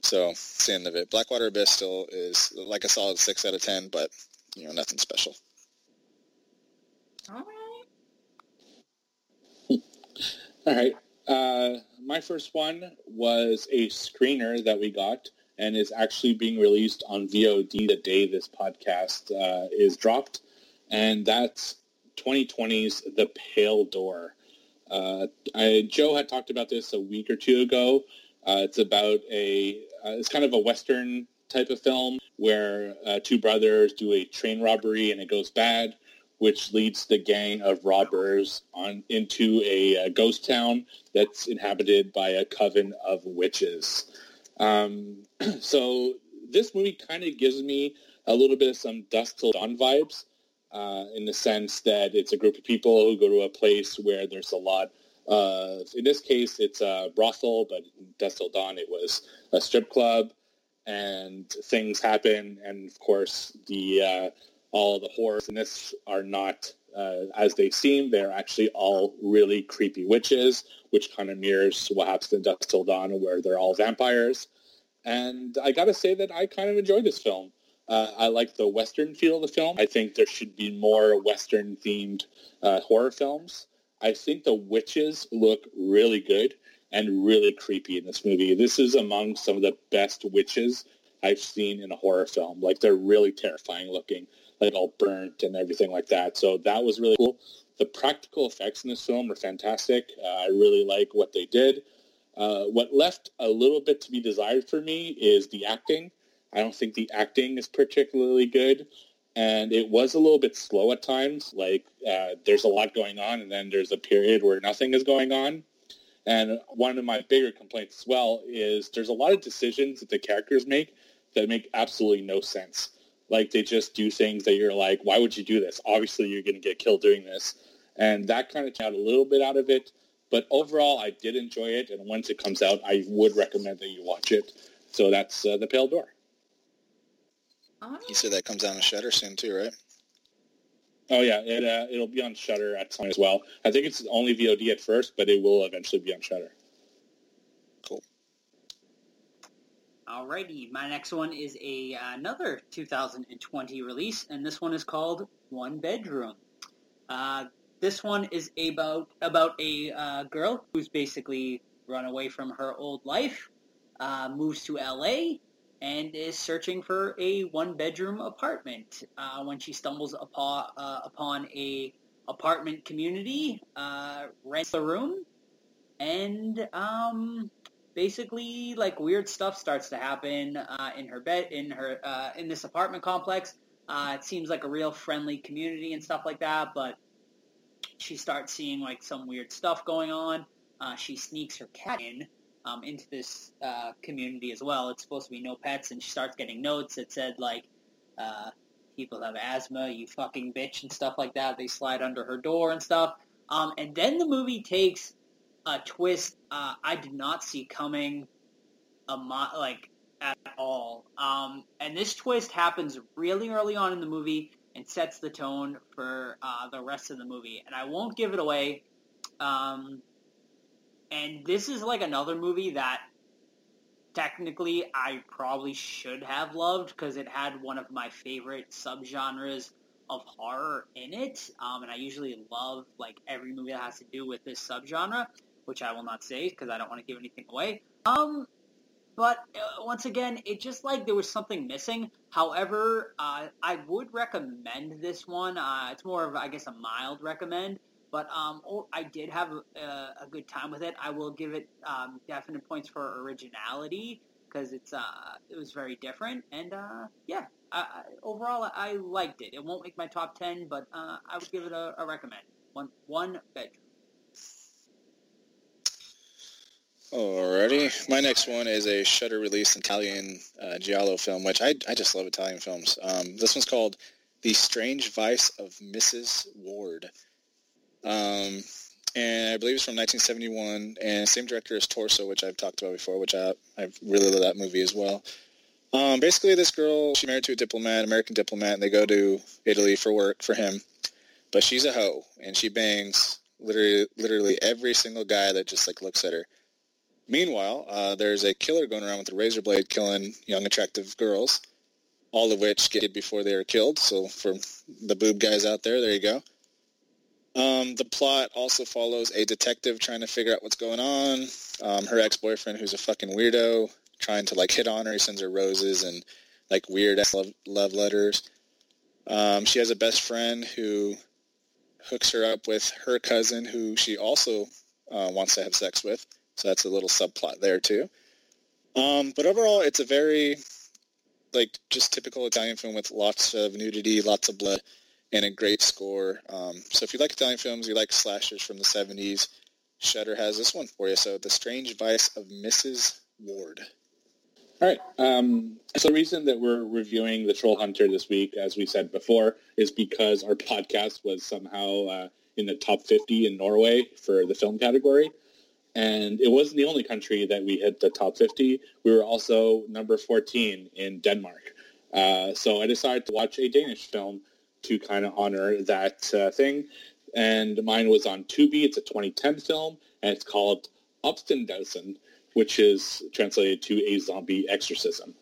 So, it's the end of it. Blackwater Abyss still is like a solid six out of ten, but, you know, nothing special. All right. All right. Uh, my first one was a screener that we got and is actually being released on V O D the day this podcast uh, is dropped, and that's twenty twenty's The Pale Door. Uh, I, Joe had talked about this a week or two ago. Uh, it's about a, uh, it's kind of a Western type of film where uh, two brothers do a train robbery and it goes bad, which leads the gang of robbers on into a uh, ghost town that's inhabited by a coven of witches. Um, so this movie kind of gives me a little bit of some Dusk Till Dawn vibes. Uh, in the sense that it's a group of people who go to a place where there's a lot of, in this case, it's a brothel, but in Dusk Till Dawn, it was a strip club, and things happen, and of course, the uh, all the horrors in this are not uh, as they seem. They're actually all really creepy witches, which kind of mirrors what happens in Dusk Till Dawn, where they're all vampires. And I gotta say that I kind of enjoyed this film. Uh, I like the Western feel of the film. I think there should be more Western-themed uh, horror films. I think the witches look really good and really creepy in this movie. This is among some of the best witches I've seen in a horror film. Like, they're really terrifying looking, like all burnt and everything like that. So that was really cool. The practical effects in this film are fantastic. Uh, I really like what they did. Uh, what left a little bit to be desired for me is the acting. I don't think the acting is particularly good, and it was a little bit slow at times. Like, uh, there's a lot going on, and then there's a period where nothing is going on. And one of my bigger complaints as well is there's a lot of decisions that the characters make that make absolutely no sense. Like, they just do things that you're like, why would you do this? Obviously, you're going to get killed doing this. And that kind of took a little bit out of it. But overall, I did enjoy it, and once it comes out, I would recommend that you watch it. So that's uh, The Pale Door. You said that comes out on Shudder soon too, right? Oh yeah, it uh, it'll be on Shudder at some as well. I think it's only V O D at first, but it will eventually be on Shudder. Cool. Alrighty, my next one is a another two thousand twenty release, and this one is called One Bedroom. Uh, this one is about about a uh, girl who's basically run away from her old life, uh, moves to L A. And is searching for a one-bedroom apartment uh, when she stumbles upon, uh, upon a apartment community, uh, rents the room, and um, basically, like, weird stuff starts to happen uh, in her bed, in her uh, in this apartment complex. Uh, it seems like a real friendly community and stuff like that, but she starts seeing, like, some weird stuff going on. Uh, she sneaks her cat in. Um, into this uh, community as well. It's supposed to be no pets, and she starts getting notes that said, like, uh, people have asthma, you fucking bitch, and stuff like that. They slide under her door and stuff. Um, and then the movie takes a twist uh, I did not see coming, a mo- like, at all. Um, and this twist happens really early on in the movie and sets the tone for uh, the rest of the movie. And I won't give it away Um, and this is like another movie that technically I probably should have loved because it had one of my favorite subgenres of horror in it. Um, and I usually love like every movie that has to do with this subgenre, which I will not say because I don't want to give anything away. Um, but uh, once again, it just like there was something missing. However, uh, I would recommend this one. Uh, it's more of, I guess, a mild recommend. But um, oh, I did have a, a good time with it. I will give it um, definite points for originality because it's uh, it was very different. And uh, yeah, I, I, overall I liked it. It won't make my top ten, but uh, I would give it a, a recommend. One one bedroom. Alrighty, my next one is a Shudder release Italian uh, giallo film, which I I just love Italian films. Um, this one's called The Strange Vice of Missus Ward. Um, and I believe it's from nineteen seventy-one, and same director as Torso, which I've talked about before, which I I really love that movie as well. Um, basically, this girl, she's married to a diplomat, American diplomat, and they go to Italy for work for him. But she's a hoe, and she bangs literally literally every single guy that just like looks at her. Meanwhile, uh, there's a killer going around with a razor blade killing young, attractive girls, all of which get before they are killed. So for the boob guys out there, there you go. Um, the plot also follows a detective trying to figure out what's going on, um, her ex-boyfriend who's a fucking weirdo, trying to, like, hit on her. He sends her roses and, like, weird-ass love, love letters. Um, she has a best friend who hooks her up with her cousin, who she also uh, wants to have sex with, so that's a little subplot there, too. Um, but overall, it's a very, like, just typical Italian film with lots of nudity, lots of blood, and a great score. Um, so if you like Italian films, you like slashers from the seventies, Shudder has this one for you. So The Strange Vice of Missus Ward. All right. Um, so the reason that we're reviewing The Trollhunter this week, as we said before, is because our podcast was somehow uh, in the top fifty in Norway for the film category. And it wasn't the only country that we hit the top fifty. We were also number fourteen in Denmark. Uh, so I decided to watch a Danish film to kind of honor that uh, thing. And mine was on Tubi. It's a twenty ten film, and it's called Obstendausen, which is translated to A Zombie Exorcism.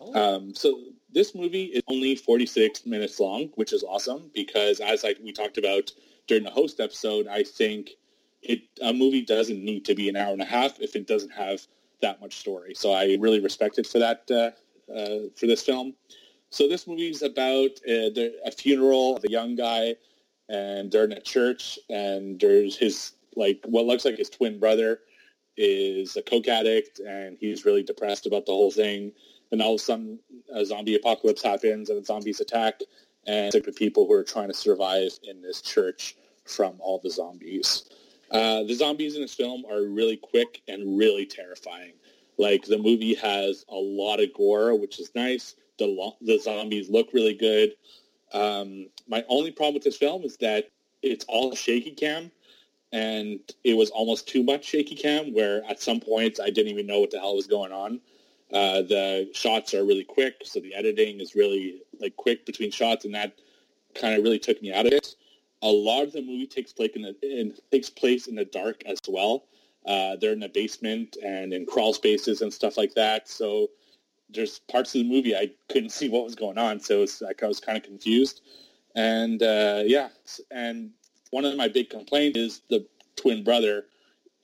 Oh. Um, so this movie is only forty-six minutes long, which is awesome, because as I, we talked about during the Host episode, I think it a movie doesn't need to be an hour and a half if it doesn't have that much story. So I really respect it for that, uh, uh, for this film. So this movie is about uh, the, a funeral of a young guy, and they're in a church, and there's his, like, what looks like his twin brother is a coke addict, and he's really depressed about the whole thing. And all of a sudden, a zombie apocalypse happens, and the zombies attack, and it's like the people who are trying to survive in this church from all the zombies. Uh, the zombies in this film are really quick and really terrifying. Like, the movie has a lot of gore, which is nice. The, lo- the zombies look really good. Um, my only problem with this film is that it's all shaky cam, and it was almost too much shaky cam, where at some points I didn't even know what the hell was going on. Uh, the shots are really quick, so the editing is really like quick between shots, and that kind of really took me out of it. A lot of the movie takes place in the, in, takes place in the dark as well. Uh, they're in the basement and in crawl spaces and stuff like that, so there's parts of the movie I couldn't see what was going on, so it's like I was kind of confused. And, uh, yeah, and one of my big complaints is the twin brother,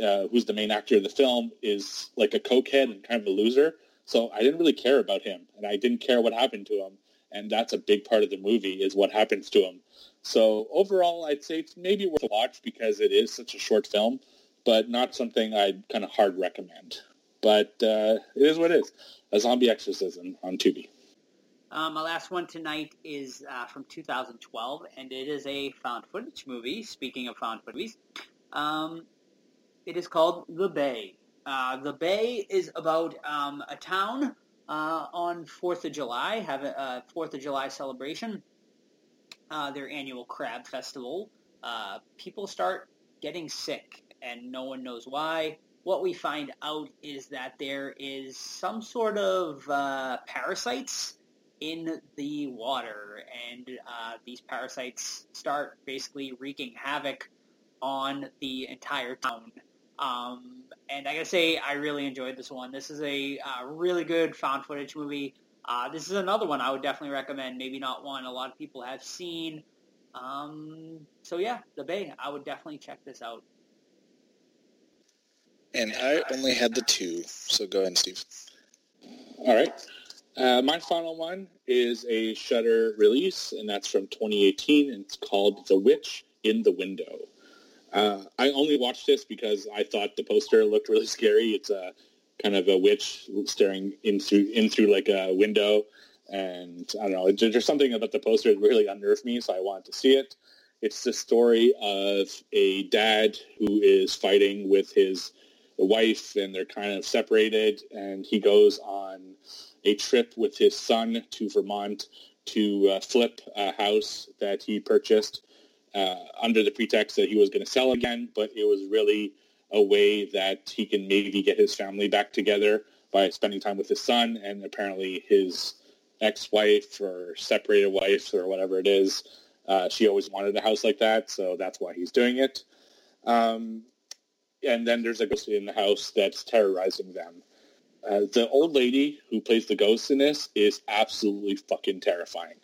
uh, who's the main actor of the film, is like a cokehead and kind of a loser, so I didn't really care about him, and I didn't care what happened to him, and that's a big part of the movie is what happens to him. So overall, I'd say it's maybe worth a watch because it is such a short film, but not something I'd kind of hard recommend. But uh, it is what it is. A Zombie Exorcism on Tubi. Um, my last one tonight is uh, from two thousand twelve, and it is a found footage movie. Speaking of found footage, um, it is called The Bay. Uh, the Bay is about um, a town uh, on fourth of July, have a, a fourth of July celebration, uh, their annual crab festival. Uh, people start getting sick, and no one knows why. What we find out is that there is some sort of uh, parasites in the water, and uh, these parasites start basically wreaking havoc on the entire town. Um, and I gotta say, I really enjoyed this one. This is a uh, really good found footage movie. Uh, this is another one I would definitely recommend. Maybe not one a lot of people have seen. Um, so yeah, The Bay. I would definitely check this out. And I only had the two, so go ahead, Steve. All right. Uh, my final one is a Shudder release, and that's from twenty eighteen, and it's called The Witch in the Window. Uh, I only watched this because I thought the poster looked really scary. It's a kind of a witch staring in through, in through like a window, and I don't know, there's something about the poster that really unnerved me, so I wanted to see it. It's the story of a dad who is fighting with his wife, and they're kind of separated, and he goes on a trip with his son to Vermont to uh, flip a house that he purchased uh, under the pretext that he was going to sell again, but it was really a way that he can maybe get his family back together by spending time with his son, and apparently his ex-wife or separated wife or whatever it is, uh, she always wanted a house like that, so that's why he's doing it. Um, and then there's a ghost in the house that's terrorizing them. Uh, the old lady who plays the ghost in this is absolutely fucking terrifying.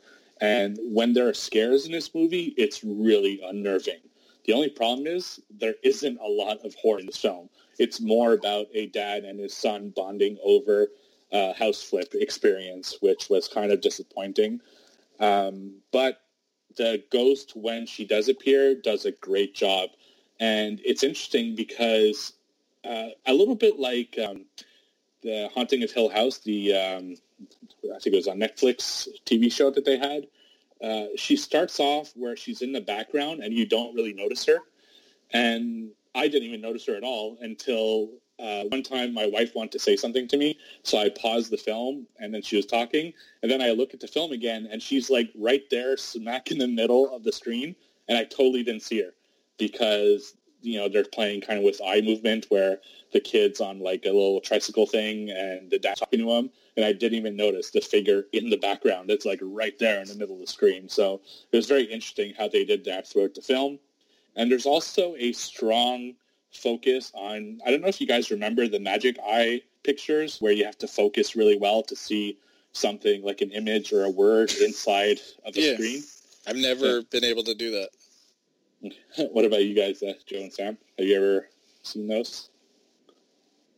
And when there are scares in this movie, it's really unnerving. The only problem is there isn't a lot of horror in this film. It's more about a dad and his son bonding over a house flip experience, which was kind of disappointing. Um, but the ghost, when she does appear, does a great job. And it's interesting because uh, a little bit like... Um, The Haunting of Hill House, the, um, I think it was on Netflix T V show that they had, uh, she starts off where she's in the background and you don't really notice her. And I didn't even notice her at all until uh, one time my wife wanted to say something to me. So I paused the film and then she was talking. And then I look at the film again and she's like right there smack in the middle of the screen. And I totally didn't see her because... you know, they're playing kind of with eye movement where the kid's on like a little tricycle thing and the dad's talking to him. And I didn't even notice the figure in the background. It's like right there in the middle of the screen. So it was very interesting how they did that throughout the film. And there's also a strong focus on, I don't know if you guys remember the magic eye pictures where you have to focus really well to see something like an image or a word inside of the yeah. screen. I've never yeah. been able to do that. What about you guys, uh, Joe and Sam? Have you ever seen those?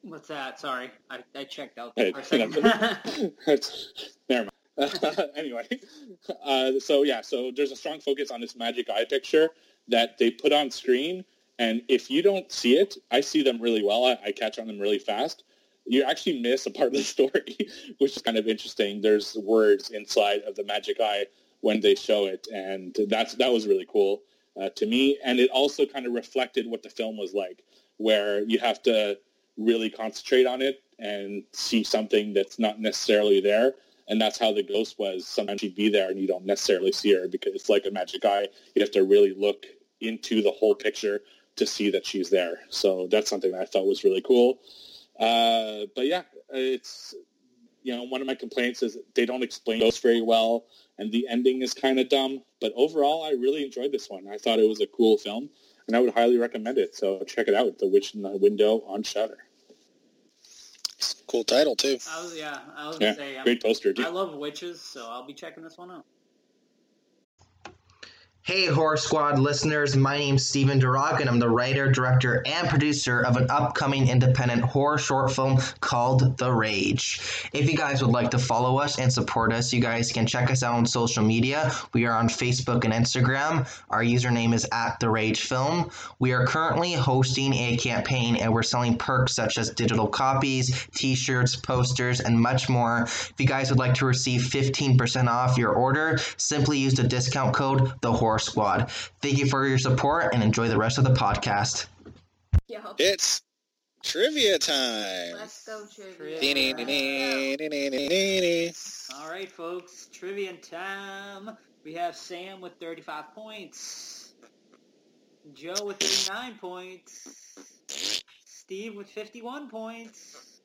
What's that? Sorry, I, I checked out there for a second. Never mind. Uh, anyway, uh, so yeah, so there's a strong focus on this magic eye picture that they put on screen, and if you don't see it, I see them really well. I, I catch on them really fast. You actually miss a part of the story, which is kind of interesting. There's words inside of the magic eye when they show it, and that's that was really cool. Uh, to me, and it also kind of reflected what the film was like, where you have to really concentrate on it and see something that's not necessarily there, and that's how the ghost was. Sometimes she'd be there and you don't necessarily see her because it's like a magic eye. You have to really look into the whole picture to see that she's there. So that's something that I thought was really cool. Uh, but yeah, it's, you know, one of my complaints is they don't explain ghosts very well, and the ending is kind of dumb. But overall, I really enjoyed this one. I thought it was a cool film, and I would highly recommend it. So check it out, The Witch in the Window on Shudder. Cool title, too. I was, yeah, I was yeah, going to say, great poster, too. I love witches, so I'll be checking this one out. Hey, Horror Squad listeners. My name's Steven Durog, and I'm the writer, director, and producer of an upcoming independent horror short film called The Rage. If you guys would like to follow us and support us, you guys can check us out on social media. We are on Facebook and Instagram. Our username is at The Rage Film. We are currently hosting a campaign, and we're selling perks such as digital copies, t-shirts, posters, and much more. If you guys would like to receive fifteen percent off your order, simply use the discount code THEHORROR Squad. Thank you for your support and enjoy the rest of the podcast. Yo. It's trivia time. Let's go trivia. trivia. All right, folks, trivia time. We have Sam with thirty-five points, Joe with thirty-nine points, Steve with fifty-one points,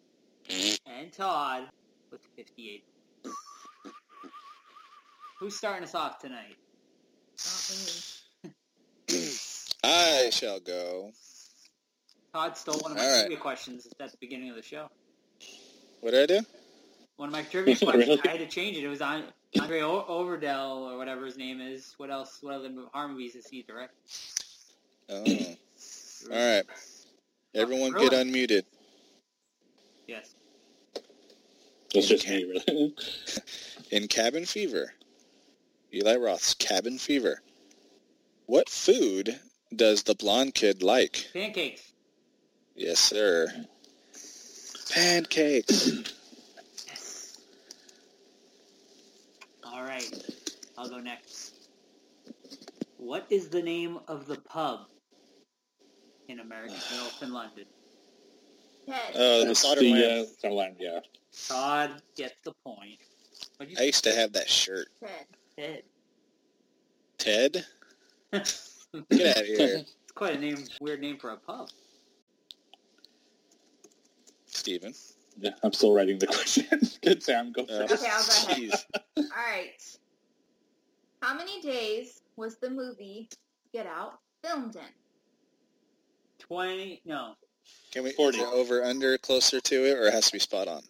and Todd with fifty-eight. Who's starting us off tonight? I shall go. Todd stole one of my All trivia right. questions at the beginning of the show. What did I do? One of my trivia questions. Really? I had to change it. It was on André Øvredal or whatever his name is. What else? What other horror movies is he direct? Oh. All right. Everyone really? Get unmuted. Yes. It's just me, really. In Cabin Fever, Eli Roth's Cabin Fever, what food does the blonde kid like? Pancakes. Yes, sir. Pancakes. Yes. All right. I'll go next. What is the name of the pub in American Hill in London? Uh, the Sauderland. Sauderland, yeah. Todd gets the point. I used to have that shirt. Ted. Ted? Ted? Get out of here. It's quite a name, weird name for a pub. Steven? Yeah, I'm still writing the question. Good, Sam, go first. Uh, okay, I'll go ahead. All right. How many days was the movie Get Out filmed in? Twenty, no. Can we forty over, under, closer to it, or it has to be spot on?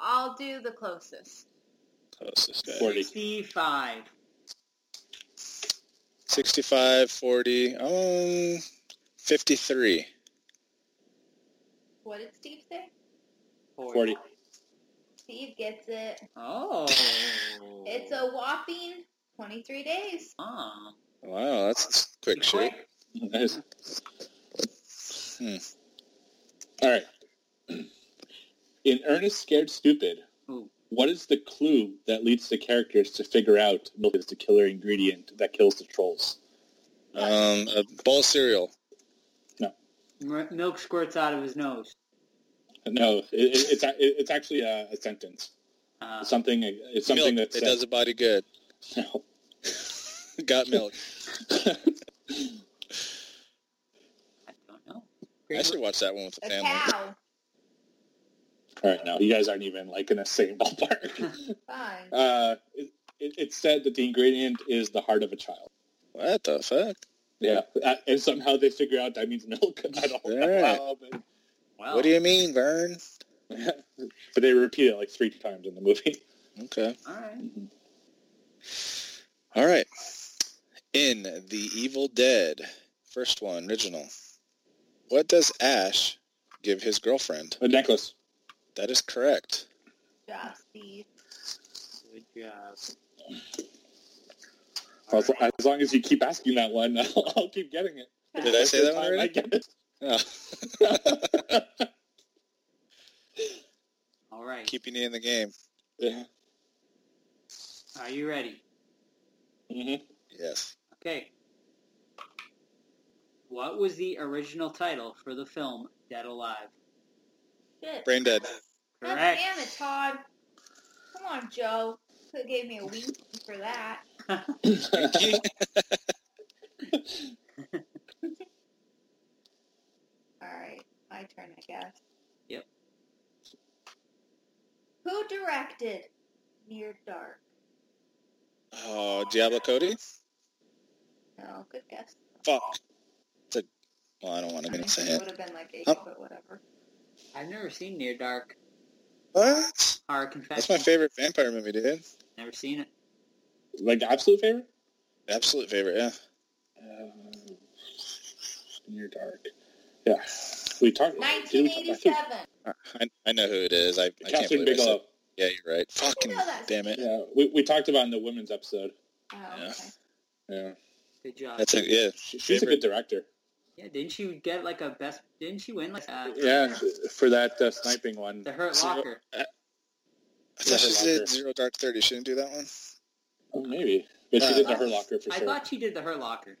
I'll do the closest. Closest. forty. sixty-five. sixty-five, forty, um, fifty-three. What did Steve say? forty. forty. Steve gets it. Oh. It's a whopping twenty-three days. Oh. Wow, that's a quick shake. Nice. Hmm. All right. In Ernest Scared Stupid, Ooh. What is the clue that leads the characters to figure out milk is the killer ingredient that kills the trolls? Um, a bowl of cereal. No. M- milk squirts out of his nose. No, it, it, it's it, it's actually a, a sentence. Uh, something it's something that it does a body good. No. Got milk. I should watch that one with the a family. Cow. All right, now you guys aren't even like in the same ballpark. Fine. Uh, it, it, it said that the ingredient is the heart of a child. What the fuck? Yeah, uh, and somehow they figure out that means milk. I don't know how, but... Wow. What do you mean, Vern? But they repeat it like three times in the movie. Okay. All right. Mm-hmm. All right. In The Evil Dead, first one, original. What does Ash give his girlfriend? A necklace. That is correct. Good job, Steve. Good job. As, right. as long as you keep asking that one, I'll, I'll keep getting it. Did I say that one already? I get it. Oh. All right. Keeping you in the game. Yeah. Are you ready? Mm-hmm. Yes. Okay. What was the original title for the film Dead Alive? Shit. Brain Dead. Correct. Damn it, Todd. Come on, Joe. Could have gave me a week for that. Thank you. Alright, my turn, I guess. Yep. Who directed Near Dark? Oh, Diablo Cody? No, good guess. Fuck. Well, I don't want to get into it. Would have been like eight, oh. but whatever. I've never seen Near Dark. What? Horror confession. That's my favorite vampire movie, dude. Never seen it. Like the absolute favorite? Absolute favorite, yeah. Um, Near Dark. Yeah. We talked. nineteen eighty-seven. I, I know who it is. I, I can't believe Bigelow. I said, yeah, you're right. Fucking damn it. Yeah, we we talked about it in the women's episode. Oh. Yeah. Okay. Yeah. Good job. That's a, yeah. She's favorite. A good director. Yeah, didn't she get like a best? Didn't she win like a? Yeah, for that uh, sniping one. The Hurt Locker. I thought she did Zero Dark Thirty. She didn't do that one. Oh, maybe, but uh, she did the Hurt Locker for I sure. I thought she did the Hurt Locker.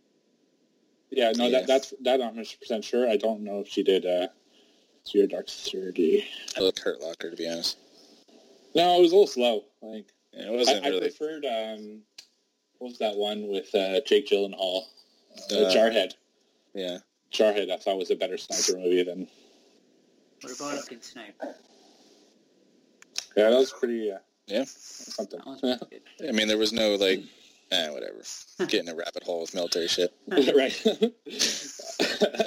Yeah, no, yeah. that that's that I'm one hundred percent sure. I don't know if she did uh, Zero Dark Thirty. I looked Hurt Locker to be honest. No, it was a little slow. Like yeah, it wasn't I, really. I preferred. Um, what was that one with uh, Jake Gyllenhaal? Uh, uh, Jarhead. Yeah. Jarhead, I thought, was a better sniper movie than... What about a good sniper? Yeah, that was pretty... Uh, yeah. Something. Yeah. I mean, there was no, like, eh, whatever. Getting a rabbit hole with military shit. Right. uh,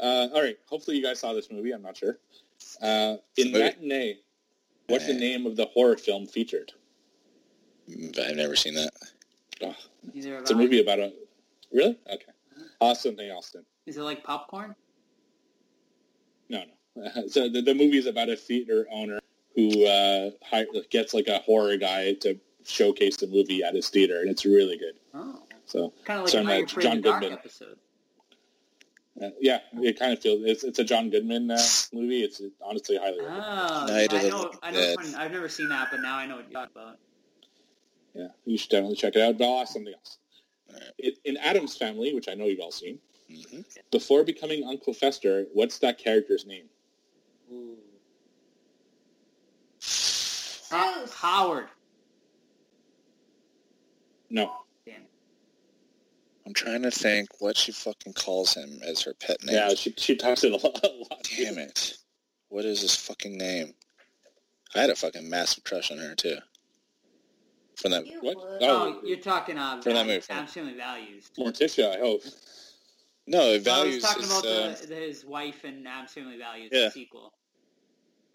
all right. Hopefully you guys saw this movie. I'm not sure. Uh, in Wait. Matinee, what's uh, the name of the horror film featured? I've never seen that. Oh. It's a movie about a... Really? Okay. Austin A. Austin. Is it like Popcorn? No, no. So the, the movie is about a theater owner who uh, hire, gets like a horror guy to showcase the movie at his theater, and it's really good. Oh. So kind of like so an a John Goodman episode. Uh, yeah, it kind of feels it's it's a John Goodman uh, movie. It's honestly highly recommended. Oh, I, I know. I know one, I've never seen that, but now I know what you're talking about. Yeah, you should definitely check it out. But I'll ask something else. All right. It, in Adam's Family, which I know you've all seen, mm-hmm. before becoming Uncle Fester, what's that character's name? Ooh. Uh, Howard. No. Damn. I'm trying to think what she fucking calls him as her pet name. Yeah, she she talks it a lot. A lot. Damn it. What is his fucking name? I had a fucking massive crush on her, too. From that you what? Oh, oh, you're talking uh, from that movie. Absolutely values. Morticia, I hope. No, values. I was talking about uh, the, his wife and Absolutely Values yeah. the sequel.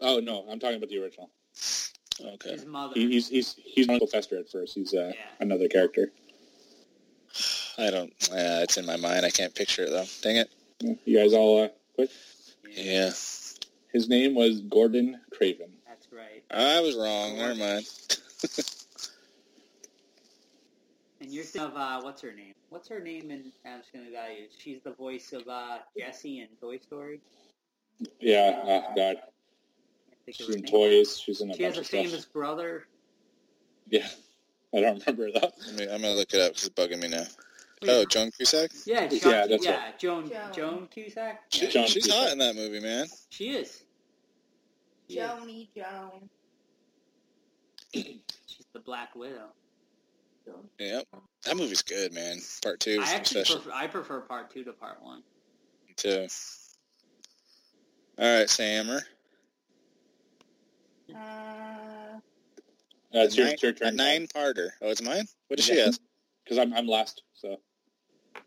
Oh no, I'm talking about the original. Okay. His mother. He, he's he's he's Uncle Fester at first. He's uh, yeah. another character. I don't. Uh, it's in my mind. I can't picture it though. Dang it! You guys all uh, quit. Yeah. His name was Gordon Craven. That's right. I was wrong. Never mind. And you're thinking of, uh, what's her name? What's her name in Absolutely Values? She's the voice of uh, Jessie in Toy Story. Yeah, uh, God. She's in Toys. She's in a She has a famous stuff. brother. Yeah, I don't remember that. I mean, I'm going to look it up because it's bugging me now. Wait, oh, Joan Cusack? Yeah, John, yeah, that's yeah right. Joan, Joan Joan Cusack. She, yeah. Joan she's Cusack. Not in that movie, man. She is. She Joni is. Joan. She's the Black Widow. Yep. That movie's good, man. Part two is I actually special. Prefer, I prefer part two to part one. Me too. All right, Sammer. Uh, it's your, it's your turn. A nine-parter. Oh, it's mine? What did yeah. she ask? Because I'm I'm last, so.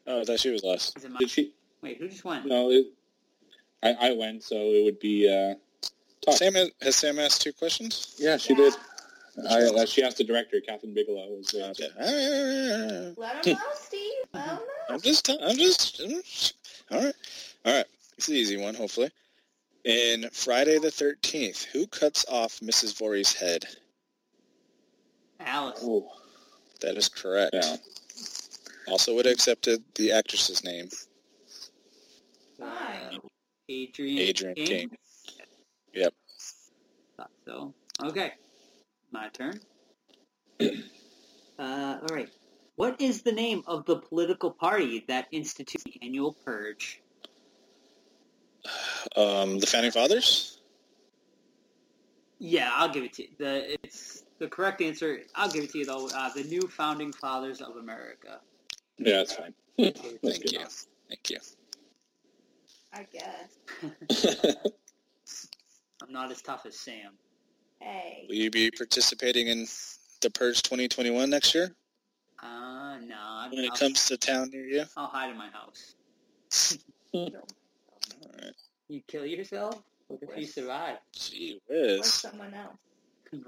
Oh, I thought she was last. Is it mine? Did she? Wait, who just went? No, it, I, I went, so it would be... Uh, Sam has, has Sam asked two questions? Yeah, she yeah. did. I, uh, she asked the director, Catherine Bigelow. Was uh, okay. uh, Let him know, Steve. Let him know. I'm just, t- I'm just, I'm just, all right, all right. It's an easy one, hopefully. In Friday the thirteenth, who cuts off Missus Voorhees' head? Alice. Oh, that is correct. Yeah. Also, would have accepted the actress's name. Wow. Adrian. Adrian King. King. Yep. Thought so. Okay. My turn. Uh, all right. What is the name of the political party that institutes the annual purge? Um, the Founding Fathers? Yeah, I'll give it to you. The, it's the correct answer. I'll give it to you, though. Uh, the New Founding Fathers of America. Yeah, that's fine. Thank you. Thank you. Thank you. I guess. I'm not as tough as Sam. Hey. Will you be participating in the Purge twenty twenty-one next year? Uh, no. I'm when it I'll, comes to town near you? I'll hide in my house. All right. You kill yourself? What if you survive? Gee whiz. Or someone else.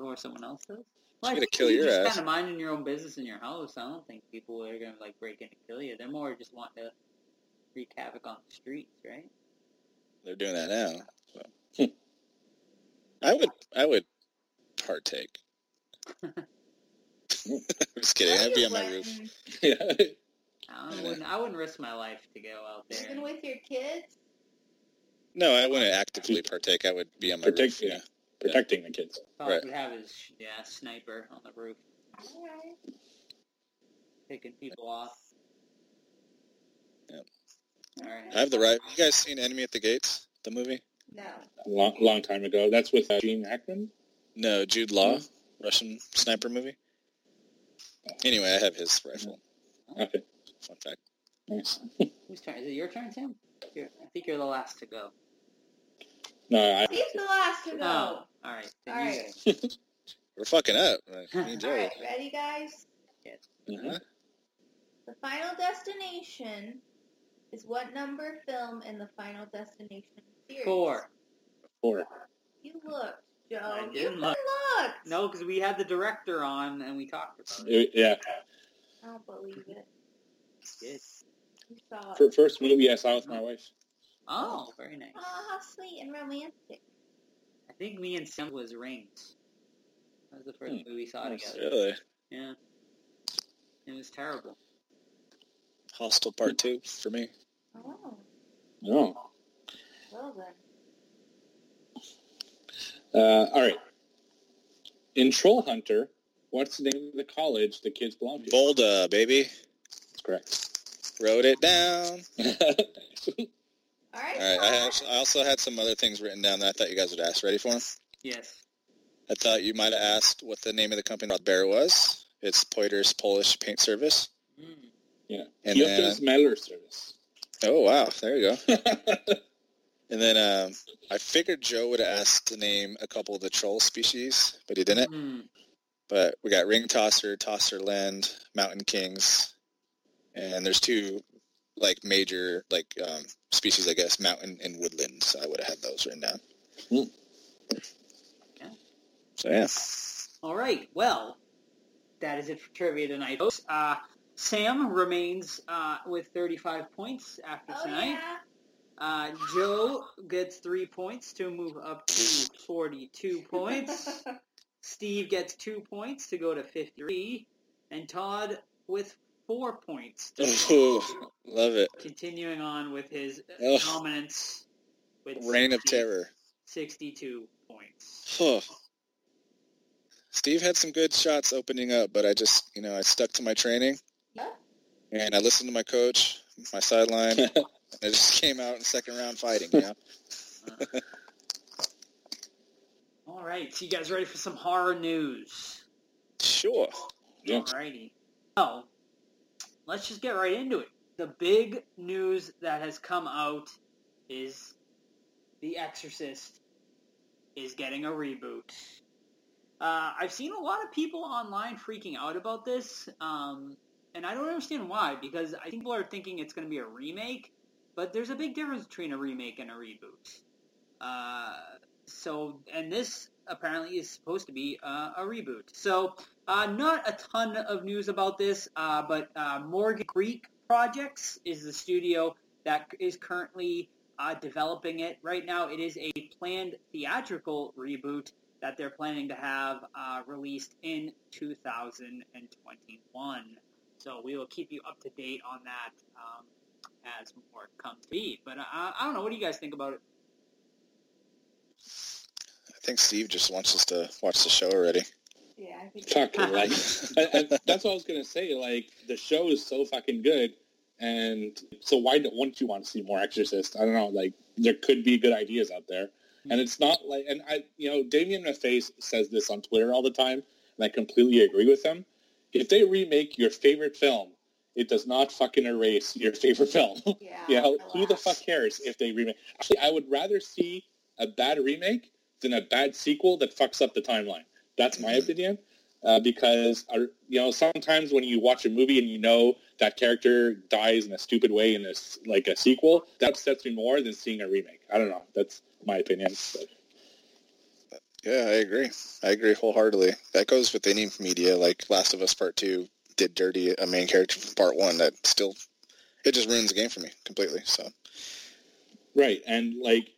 Or someone else does? Well, I think kill you're your just ass. Kind of minding your own business in your house. I don't think people are going to, like, break in and kill you. They're more just wanting to wreak havoc on the streets, right? They're doing that now. So. I would... I would... partake. I'm just kidding. I'd be on my roof. Yeah. I wouldn't, I wouldn't risk my life to go out there. Even with your kids? No, I wouldn't actively partake. I would be on my Protect, roof. Yeah. Yeah. Protecting yeah. the kids. All right. we have is yeah, sniper on the roof. All right. Taking people off. Yep. All right. I have the right. You guys seen Enemy at the Gates? The movie? No. A long, long time ago. That's with uh, Gene Hackman? No, Jude Law, Russian sniper movie. Anyway, I have his rifle. Okay. Fun fact. Nice. Whose turn? Is it your turn, Sam? You're, I think you're the last to go. No, I... He's the last to go. Oh, all right. All right. We're fucking up. Enjoy. All right, ready, guys? Yes. Uh-huh. The final destination is what number film in the Final Destination series? Four. Four. You looked, Joe. I didn't you look. looked. No, because we had the director on and we talked about it. Yeah. I don't believe it. Good. You saw it. For first movie I saw with my wife. Oh, very nice. Oh, how sweet and romantic. I think me and Sam was Rings. That was the first hmm. movie we saw That's together. Really? Yeah. It was terrible. Hostel Part Two for me. Oh. No. Well then. Uh, all right. In Trollhunter, what's the name of the college the kids belong to? Volda, baby. That's correct. Wrote it down. All right. All right. I, have, I also had some other things written down that I thought you guys would ask. Ready for them? Yes. I thought you might have asked what the name of the company Rodbear was. It's Poiter's Polish Paint Service. Mm. Yeah. And Kyoto's Mailer Service. Oh, wow. There you go. And then um, I figured Joe would have asked to name a couple of the troll species, but he didn't. Mm. But we got Ring Tosser, Tosser Lend, Mountain Kings, and there's two like major like um, species, I guess, mountain and woodland. So I would have had those written down. Mm. Yeah. So, yeah. All right. Well, that is it for trivia tonight, folks. Uh, Sam remains uh, with thirty-five points after oh, tonight. Yeah. Uh, Joe gets three points to move up to forty-two points. Steve gets two points to go to fifty-three. And Todd with four points. To Ooh, love it. Continuing on with his oh. dominance. With Reign sixty, of Terror. sixty-two points. Oh. Steve had some good shots opening up, but I just, you know, I stuck to my training. Yeah. And I listened to my coach, my sideline, and I just came out in second round fighting, you know? uh, all right. So you guys ready for some horror news? Sure. Yeah. All righty. So let's just get right into it. The big news that has come out is The Exorcist is getting a reboot. Uh, I've seen a lot of people online freaking out about this, um, and I don't understand why, because I think people are thinking it's going to be a remake, but there's a big difference between a remake and a reboot. Uh, so, and this apparently is supposed to be uh, a reboot. So, uh, not a ton of news about this, uh, but uh, Morgan Creek Projects is the studio that is currently uh, developing it. Right now, it is a planned theatrical reboot that they're planning to have uh, released in two thousand twenty-one. So we will keep you up to date on that um, as more comes to be. But uh, I don't know. What do you guys think about it? I think Steve just wants us to watch the show already. Yeah, I think Talking, like, I, I, that's what I was going to say. Like, the show is so fucking good. And so why don't, wouldn't you want to see more Exorcist? I don't know. Like, there could be good ideas out there. And it's not like, and I, you know, Damien Maffei says this on Twitter all the time, and I completely agree with him. If they remake your favorite film, it does not fucking erase your favorite film. Yeah, you know, who the fuck cares if they remake? Actually, I would rather see a bad remake than a bad sequel that fucks up the timeline. That's my opinion, uh, because, uh, you know, sometimes when you watch a movie and you know that character dies in a stupid way in a, like a sequel, that upsets me more than seeing a remake. I don't know. That's my opinion. But. Yeah, I agree. I agree wholeheartedly. That goes with any media, like Last of Us Part Two did dirty a main character from Part One that still, it just ruins the game for me completely. So, right, and like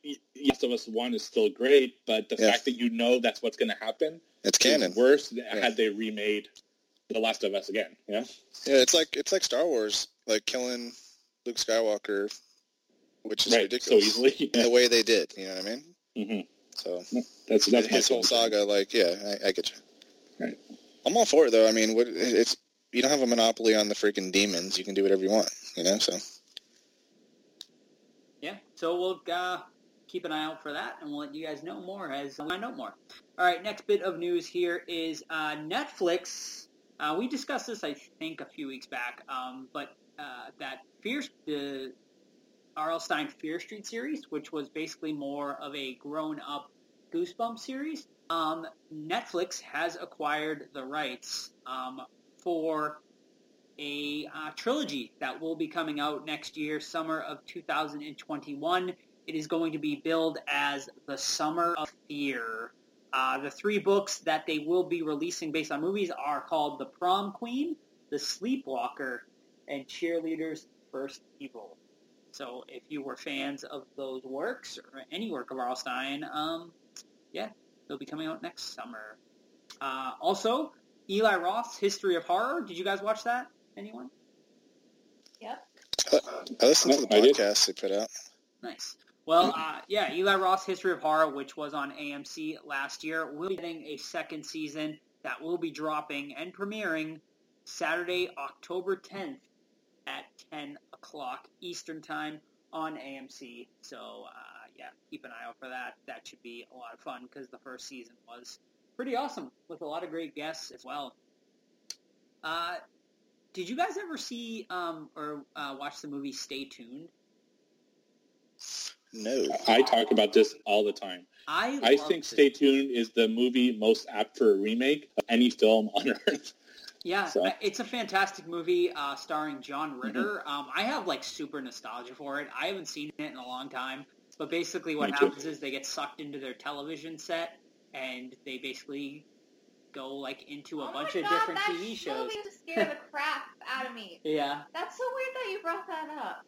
Last of Us One is still great, but the yeah. fact that you know that's what's going to happen, it's canon. Worse than yeah. had they remade The Last of Us again. Yeah, yeah. It's like it's like Star Wars, like killing Luke Skywalker. Which is right, ridiculous. So easily. Yeah. The way they did, you know what I mean? Mm-hmm. So that's that's his whole saga. Like, yeah, I, I get you. Right. I'm all for it, though. I mean, what, it's you don't have a monopoly on the freaking demons. You can do whatever you want, you know. So yeah, so we'll uh, keep an eye out for that, and we'll let you guys know more as I know more. All right, next bit of news here is uh, Netflix. Uh, we discussed this, I think, a few weeks back, um, but uh, that fierce. Uh, R L. Stein's Fear Street series, which was basically more of a grown-up Goosebumps series, um, Netflix has acquired the rights um, for a uh, trilogy that will be coming out next year, summer of two thousand twenty-one. It is going to be billed as The Summer of Fear. Uh, the three books that they will be releasing based on movies are called The Prom Queen, The Sleepwalker, and Cheerleader's First Evil. So if you were fans of those works, or any work of R L. Stine, um, yeah, they'll be coming out next summer. Uh, also, Eli Roth's History of Horror. Did you guys watch that? Anyone? Yep. Uh, I listened to the podcast they put out. Nice. Well, uh, yeah, Eli Roth's History of Horror, which was on A M C last year, will be getting a second season that will be dropping and premiering Saturday, October tenth at ten o'clock Eastern Time on A M C. So, uh, yeah, keep an eye out for that. That should be a lot of fun because the first season was pretty awesome with a lot of great guests as well. Uh, did you guys ever see um, or uh, watch the movie Stay Tuned? No. I talk about this all the time. I, I think Stay Tuned is the movie most apt for a remake of any film on Earth. Yeah, so. It's a fantastic movie uh, starring John Ritter. Mm-hmm. Um, I have, like, super nostalgia for it. I haven't seen it in a long time. But basically what Me happens too. is they get sucked into their television set, and they basically go, like, into a oh bunch of God, different T V shows. Oh, my God, that movie scared the crap out of me. Yeah. That's so weird that you brought that up.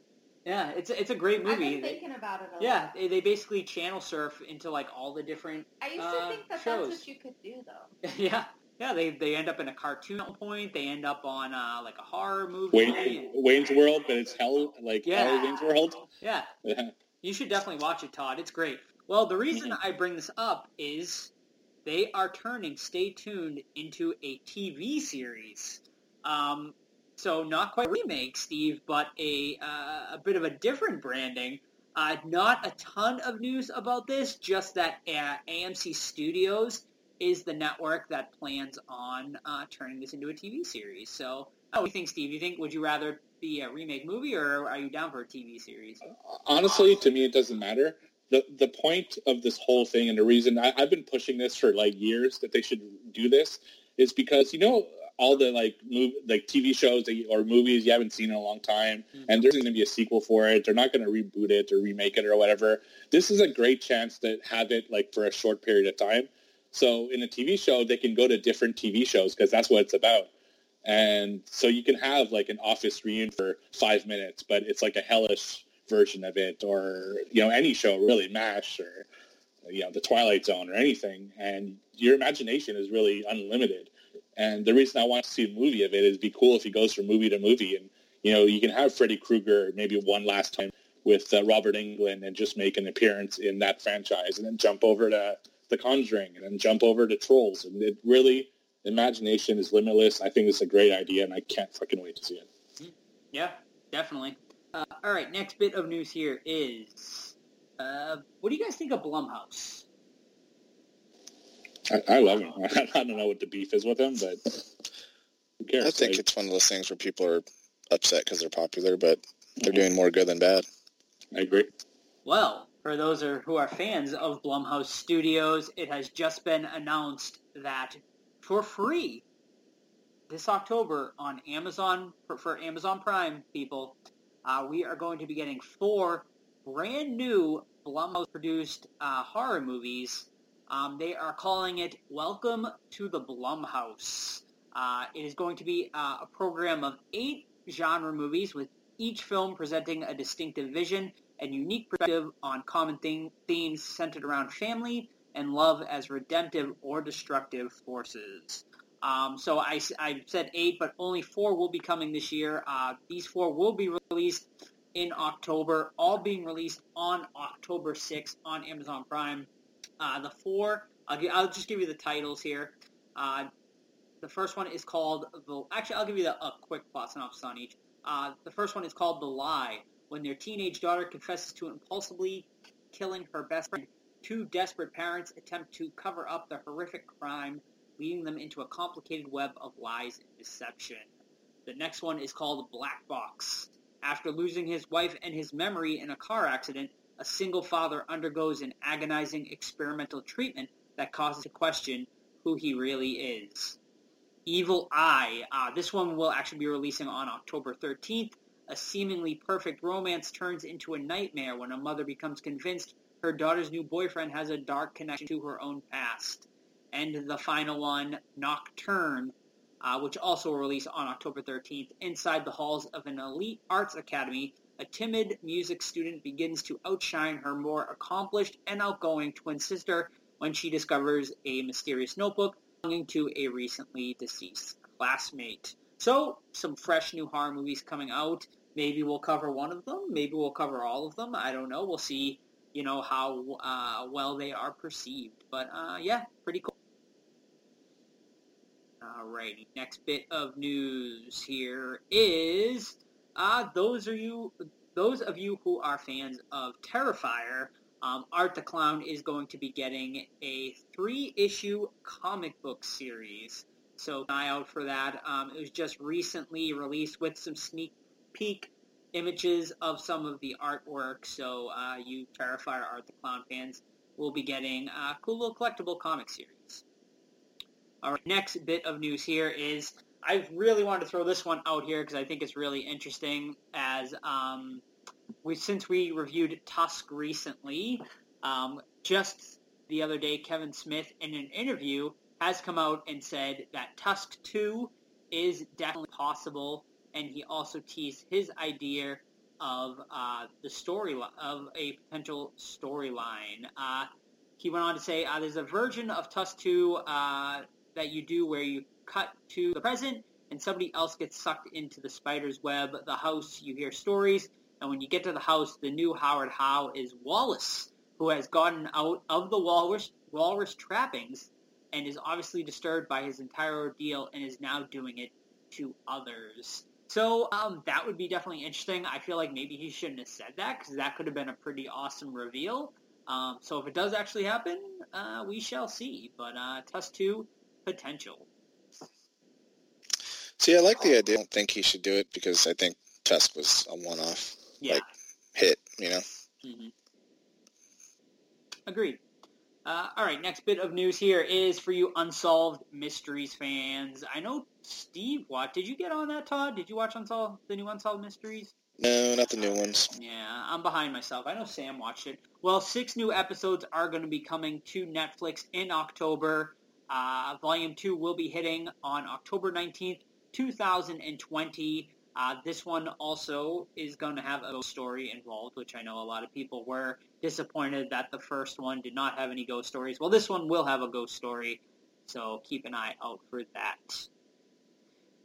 Yeah, it's it's a great movie. I've been thinking about it a lot. Yeah, they, they basically channel surf into, like, all the different I used to uh, think that shows. That's what you could do, though. yeah, yeah. They they end up in a cartoon at one point. They end up on, uh, like, a horror movie. Wayne, Wayne's World, but it's hell, like, yeah. hell Wayne's World. Yeah. yeah. You should definitely watch it, Todd. It's great. Well, the reason I bring this up is they are turning Stay Tuned into a T V series. Um... So not quite a remake, Steve, but a uh, a bit of a different branding. Uh, not a ton of news about this, just that uh, A M C Studios is the network that plans on uh, turning this into a T V series. So what do you think, Steve? You think would you rather be a remake movie, or are you down for a T V series? Honestly, to me, it doesn't matter. The the point of this whole thing, and the reason I, I've been pushing this for like years that they should do this, is because, you know, all the, like, move, like T V shows that you, or movies you haven't seen in a long time, mm-hmm. and there's going to be a sequel for it. They're not going to reboot it or remake it or whatever. This is a great chance to have it, like, for a short period of time. So in a T V show, they can go to different T V shows because that's what it's about. And so you can have, like, an office reunion for five minutes, but it's, like, a hellish version of it, or, you know, any show, really, MASH or, you know, The Twilight Zone or anything. And your imagination is really unlimited. And the reason I want to see a movie of it is it'd be cool if he goes from movie to movie. And, you know, you can have Freddy Krueger maybe one last time with uh, Robert Englund and just make an appearance in that franchise, and then jump over to The Conjuring, and then jump over to Trolls. And it really, imagination is limitless. I think it's a great idea, and I can't fucking wait to see it. Yeah, definitely. Uh, all right, next bit of news here is, uh, what do you guys think of Blumhouse? I, I love him. I don't know what the beef is with him, but who cares? I think like, it's one of those things where people are upset because they're popular, but they're doing more good than bad. I agree. Well, for those who are fans of Blumhouse Studios, it has just been announced that for free this October on Amazon, for, for Amazon Prime people, uh, we are going to be getting four brand new Blumhouse-produced uh, horror movies. Um, they are calling it Welcome to the Blumhouse. Uh, it is going to be uh, a program of eight genre movies, with each film presenting a distinctive vision and unique perspective on common theme- themes centered around family and love as redemptive or destructive forces. Um, so I, I said eight, but only four will be coming this year. Uh, these four will be released in October, all being released on October sixth on Amazon Prime. Uh, the four, I'll, give, I'll just give you the titles here. Uh, the first one is called, the. actually I'll give you the, a quick plot synopsis on each. Uh, the first one is called The Lie. When their teenage daughter confesses to impulsively killing her best friend, two desperate parents attempt to cover up the horrific crime, leading them into a complicated web of lies and deception. The next one is called Black Box. After losing his wife and his memory in a car accident, a single father undergoes an agonizing experimental treatment that causes him to question who he really is. Evil Eye. Uh, this one will actually be releasing on October thirteenth. A seemingly perfect romance turns into a nightmare when a mother becomes convinced her daughter's new boyfriend has a dark connection to her own past. And the final one, Nocturne, uh, which also will release on October thirteenth. Inside the halls of an elite arts academy, a timid music student begins to outshine her more accomplished and outgoing twin sister when she discovers a mysterious notebook belonging to a recently deceased classmate. So, some fresh new horror movies coming out. Maybe we'll cover one of them. Maybe we'll cover all of them. I don't know. We'll see, you know, how uh, well they are perceived. But, uh, yeah, pretty cool. Alrighty, next bit of news here is, uh, those are you, those of you who are fans of Terrifier, Um, Art the Clown is going to be getting a three-issue comic book series, so keep an eye out for that. Um, it was just recently released with some sneak peek images of some of the artwork, so uh, you Terrifier Art the Clown fans will be getting a cool little collectible comic series. All right, next bit of news here is, I really wanted to throw this one out here because I think it's really interesting as... Um, We, since we reviewed Tusk recently, um, just the other day, Kevin Smith, in an interview, has come out and said that Tusk two is definitely possible, and he also teased his idea of uh, the story li- of a potential storyline. Uh, he went on to say, uh, "There's a version of Tusk two uh, that you do where you cut to the present, and somebody else gets sucked into the spider's web, the house. You hear stories." And when you get to the house, the new Howard Howe is Wallace, who has gotten out of the walrus, walrus trappings and is obviously disturbed by his entire ordeal and is now doing it to others. So um, that would be definitely interesting. I feel like maybe he shouldn't have said that because that could have been a pretty awesome reveal. Um, so if it does actually happen, uh, we shall see. But uh, Tusk two, potential. See, I like the idea. I don't think he should do it because I think Tusk was a one-off. Yeah. Like, hit, you know? Mm-hmm. Agreed. Uh, all right, next bit of news here is for you Unsolved Mysteries fans. I know Steve watched. Did you get on that, Todd? Did you watch Unsolved, the new Unsolved Mysteries? No, not the new ones. Yeah, I'm behind myself. I know Sam watched it. Well, six new episodes are going to be coming to Netflix in October. Uh, Volume two will be hitting on October nineteenth, twenty twenty. Uh, this one also is going to have a ghost story involved, which I know a lot of people were disappointed that the first one did not have any ghost stories. Well, this one will have a ghost story, so keep an eye out for that.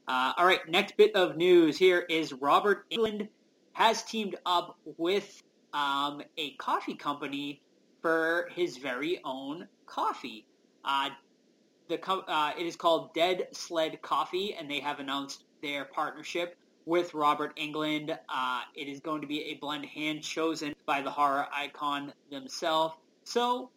Uh, all right, next bit of news here is Robert Englund has teamed up with um, a coffee company for his very own coffee. Uh, the co- uh, it is called Dead Sled Coffee, and they have announced their partnership with Robert Englund. Uh, it is going to be a blend hand-chosen by the horror icon themselves. So,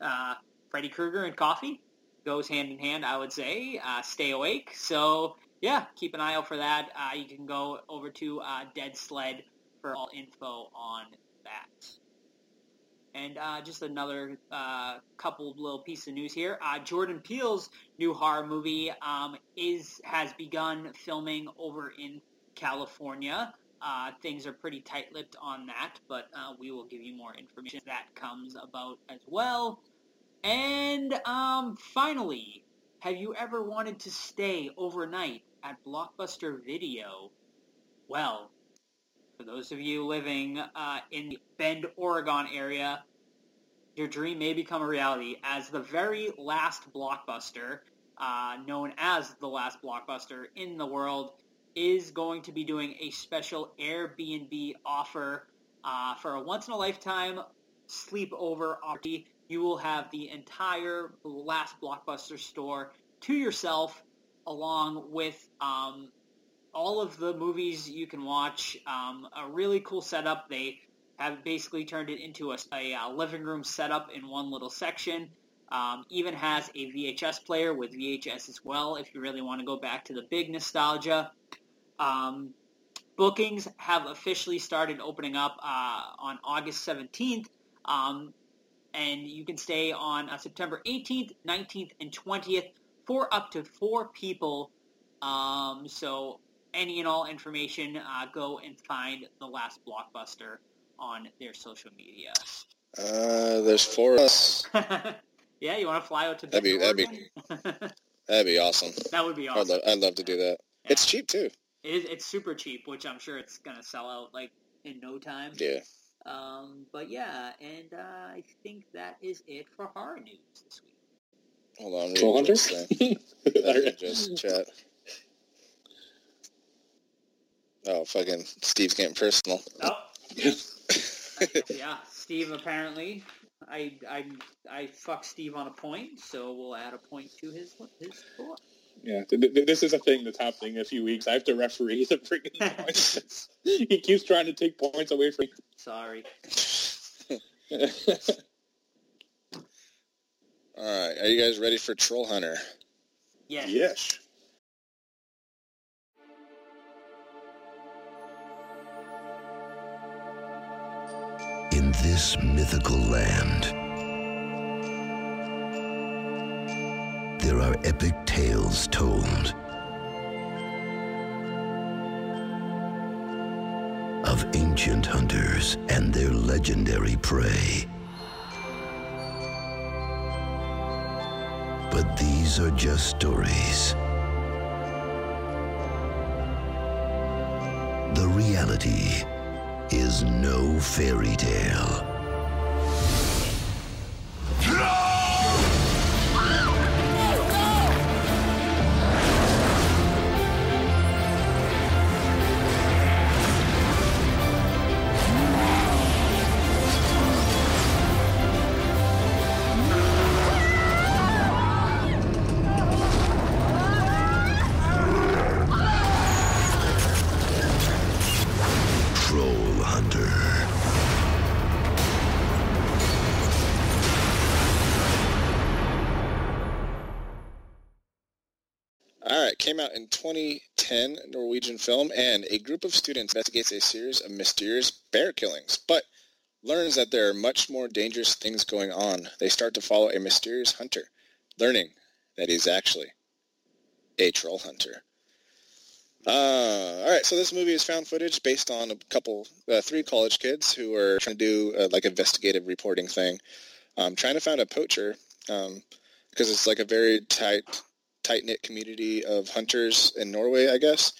uh, Freddy Krueger and coffee goes hand-in-hand, I would say. Uh, stay awake. So, yeah, keep an eye out for that. Uh, you can go over to uh, Dead Sled for all info on that. And uh, just another uh, couple little pieces of news here. Uh, Jordan Peele's new horror movie um, is has begun filming over in California. Uh, things are pretty tight-lipped on that, but uh, we will give you more information as that comes about as well. And um, finally, have you ever wanted to stay overnight at Blockbuster Video? Well... For those of you living uh, in the Bend, Oregon area, your dream may become a reality as the very last Blockbuster, uh, known as the last Blockbuster in the world, is going to be doing a special Airbnb offer uh, for a once-in-a-lifetime sleepover opportunity. You will have the entire last Blockbuster store to yourself along with... Um, all of the movies you can watch, um, a really cool setup. They have basically turned it into a, a, a living room setup in one little section. Um, even has a V H S player with V H S as well if you really want to go back to the big nostalgia. Um, bookings have officially started opening up uh, on August seventeenth, um, and you can stay on uh, September eighteenth, nineteenth, and twentieth for up to four people. Um, so any and all information, uh, go and find The Last Blockbuster on their social media. Uh, there's four of us. Yeah, you want to fly out to that'd be, that'd be that'd be awesome. That would be awesome. I'd love, I'd love to do that. Yeah. It's cheap too. It is, it's super cheap, which I'm sure it's gonna sell out like in no time. Yeah. Um, but yeah, and uh, I think that is it for horror news this week. Hold on, Trollhunter. Just, just chat. Oh, fucking Steve's getting personal. Oh. Yeah, Steve apparently. I I I fuck Steve on a point, so we'll add a point to his his score. Yeah, th- th- this is a thing that's happening in a few weeks. I have to referee the freaking points. He keeps trying to take points away from me. Sorry. All right, are you guys ready for Trollhunter? Yes. Yes. In this mythical land, there are epic tales told of ancient hunters and their legendary prey. But these are just stories. The reality is no fairy tale. Came out in twenty ten, Norwegian film, and a group of students investigates a series of mysterious bear killings, but learns that there are much more dangerous things going on. They start to follow a mysterious hunter, learning that he's actually a troll hunter. Uh, all right, so this movie is found footage based on a couple, uh, three college kids who are trying to do uh, like investigative reporting thing, um, trying to find a poacher, um, because it's like a very tight. tight-knit community of hunters in Norway, I guess,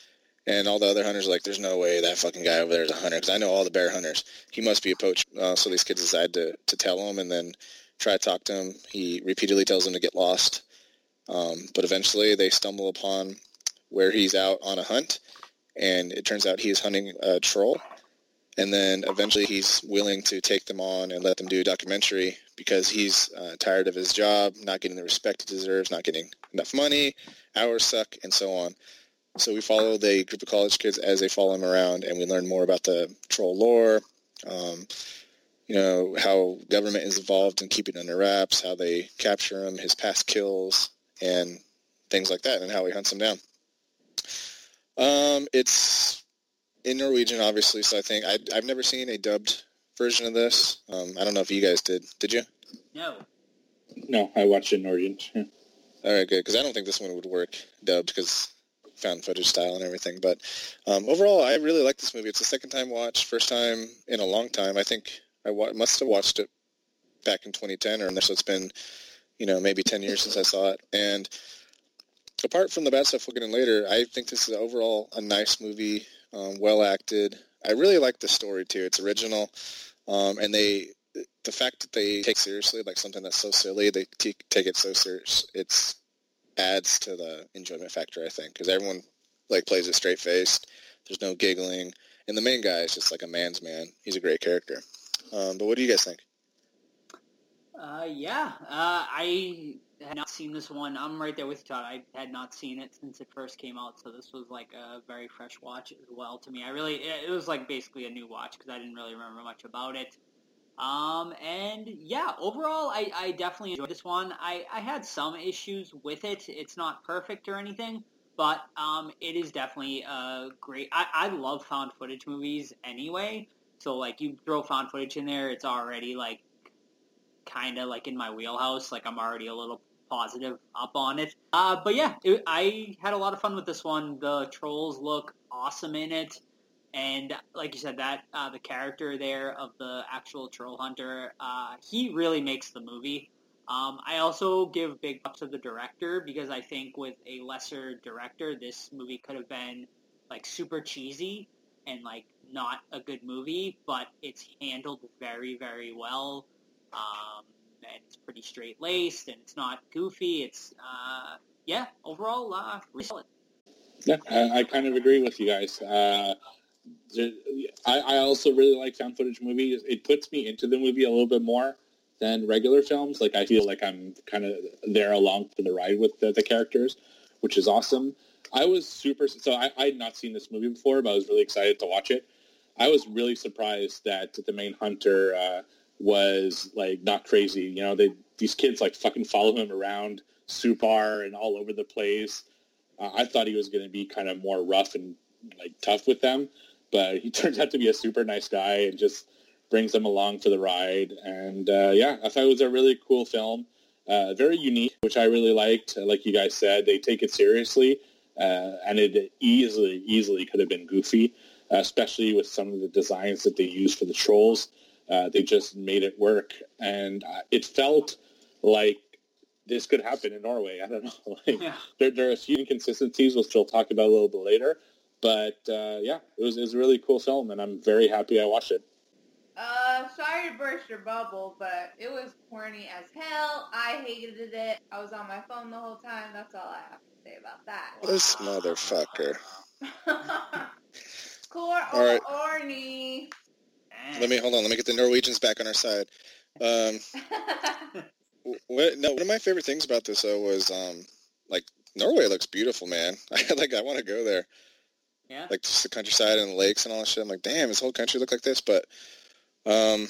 and all the other hunters are like, there's no way that fucking guy over there is a hunter, because I know all the bear hunters. He must be a poacher. Uh, so these kids decide to, to tell him and then try to talk to him. He repeatedly tells them to get lost, um, but eventually they stumble upon where he's out on a hunt, and it turns out he's hunting a troll, and then eventually he's willing to take them on and let them do a documentary because he's uh, tired of his job, not getting the respect he deserves, not getting enough money, hours suck, and so on. So we follow the group of college kids as they follow him around, and we learn more about the troll lore, um, you know, how government is involved in keeping under wraps, how they capture him, his past kills, and things like that, and how he hunts them down. Um, it's... in Norwegian, obviously, so I think I, I've never seen a dubbed version of this. Um, I don't know if you guys did. Did you? No. No, I watched it in Norwegian. Yeah. All right, good, because I don't think this one would work dubbed because found footage style and everything. But um, overall, I really like this movie. It's a second-time watch, first time in a long time. I think I wa- must have watched it back in twenty ten, or so it's been, you know, maybe ten years since I saw it. And apart from the bad stuff we'll get in later, I think this is overall a nice movie. Um, well acted. I really like the story too. It's original, um, and they the fact that they take seriously like something that's so silly, they t- take it so serious. It's adds to the enjoyment factor, I think, because everyone like plays it straight faced. There's no giggling, and the main guy is just like a man's man. He's a great character. Um, but what do you guys think? Uh, yeah, uh, I had not seen this one. I'm right there with you, Todd. I had not seen it since it first came out, so this was like a very fresh watch as well to me. I really, it was like basically a new watch because I didn't really remember much about it. Um, and yeah, overall, I, I definitely enjoyed this one. I, I had some issues with it. It's not perfect or anything, but um, it is definitely a great. I, I love found footage movies anyway, so like you throw found footage in there, it's already like kind of like in my wheelhouse. Like I'm already a little positive up on it. Uh, but yeah, it, I had a lot of fun with this one. The trolls look awesome in it. And like you said, that uh, the character there of the actual Trollhunter, uh, he really makes the movie. Um, I also give big ups to the director, because I think with a lesser director, this movie could have been like super cheesy and like not a good movie, but it's handled very, very well. Um, and it's pretty straight-laced, and it's not goofy. It's, uh, yeah, overall, uh, really solid. Yeah, I, I kind of agree with you guys. Uh... I, I also really like found footage movies. It puts me into the movie a little bit more than regular films. Like, I feel like I'm kind of there along for the ride with the, the characters, which is awesome. I was super... So I, I had not seen this movie before, but I was really excited to watch it. I was really surprised that the main hunter uh, was, like, not crazy. You know, they, these kids, like, fucking follow him around Supar and all over the place. Uh, I thought he was going to be kind of more rough and, like, tough with them. But he turns out to be a super nice guy and just brings them along for the ride. And, uh, yeah, I thought it was a really cool film, uh, very unique, which I really liked. Like you guys said, they take it seriously, uh, and it easily, easily could have been goofy, uh, especially with some of the designs that they used for the trolls. Uh, they just made it work, and uh, it felt like this could happen in Norway. I don't know. Like, yeah. there, there are a few inconsistencies, which we'll talk about a little bit later. But, uh, yeah, it was, it was a really cool film, and I'm very happy I watched it. Uh, sorry to burst your bubble, but it was corny as hell. I hated it. I was on my phone the whole time. That's all I have to say about that. This motherfucker. Cor- all right. Corny. Let me, hold on, let me get the Norwegians back on our side. Um, what, no, one of my favorite things about this, though, was, um, like, Norway looks beautiful, man. Like, I want to go there. Yeah. Like, just the countryside and the lakes and all that shit. I'm like, damn, this whole country looked like this. But um,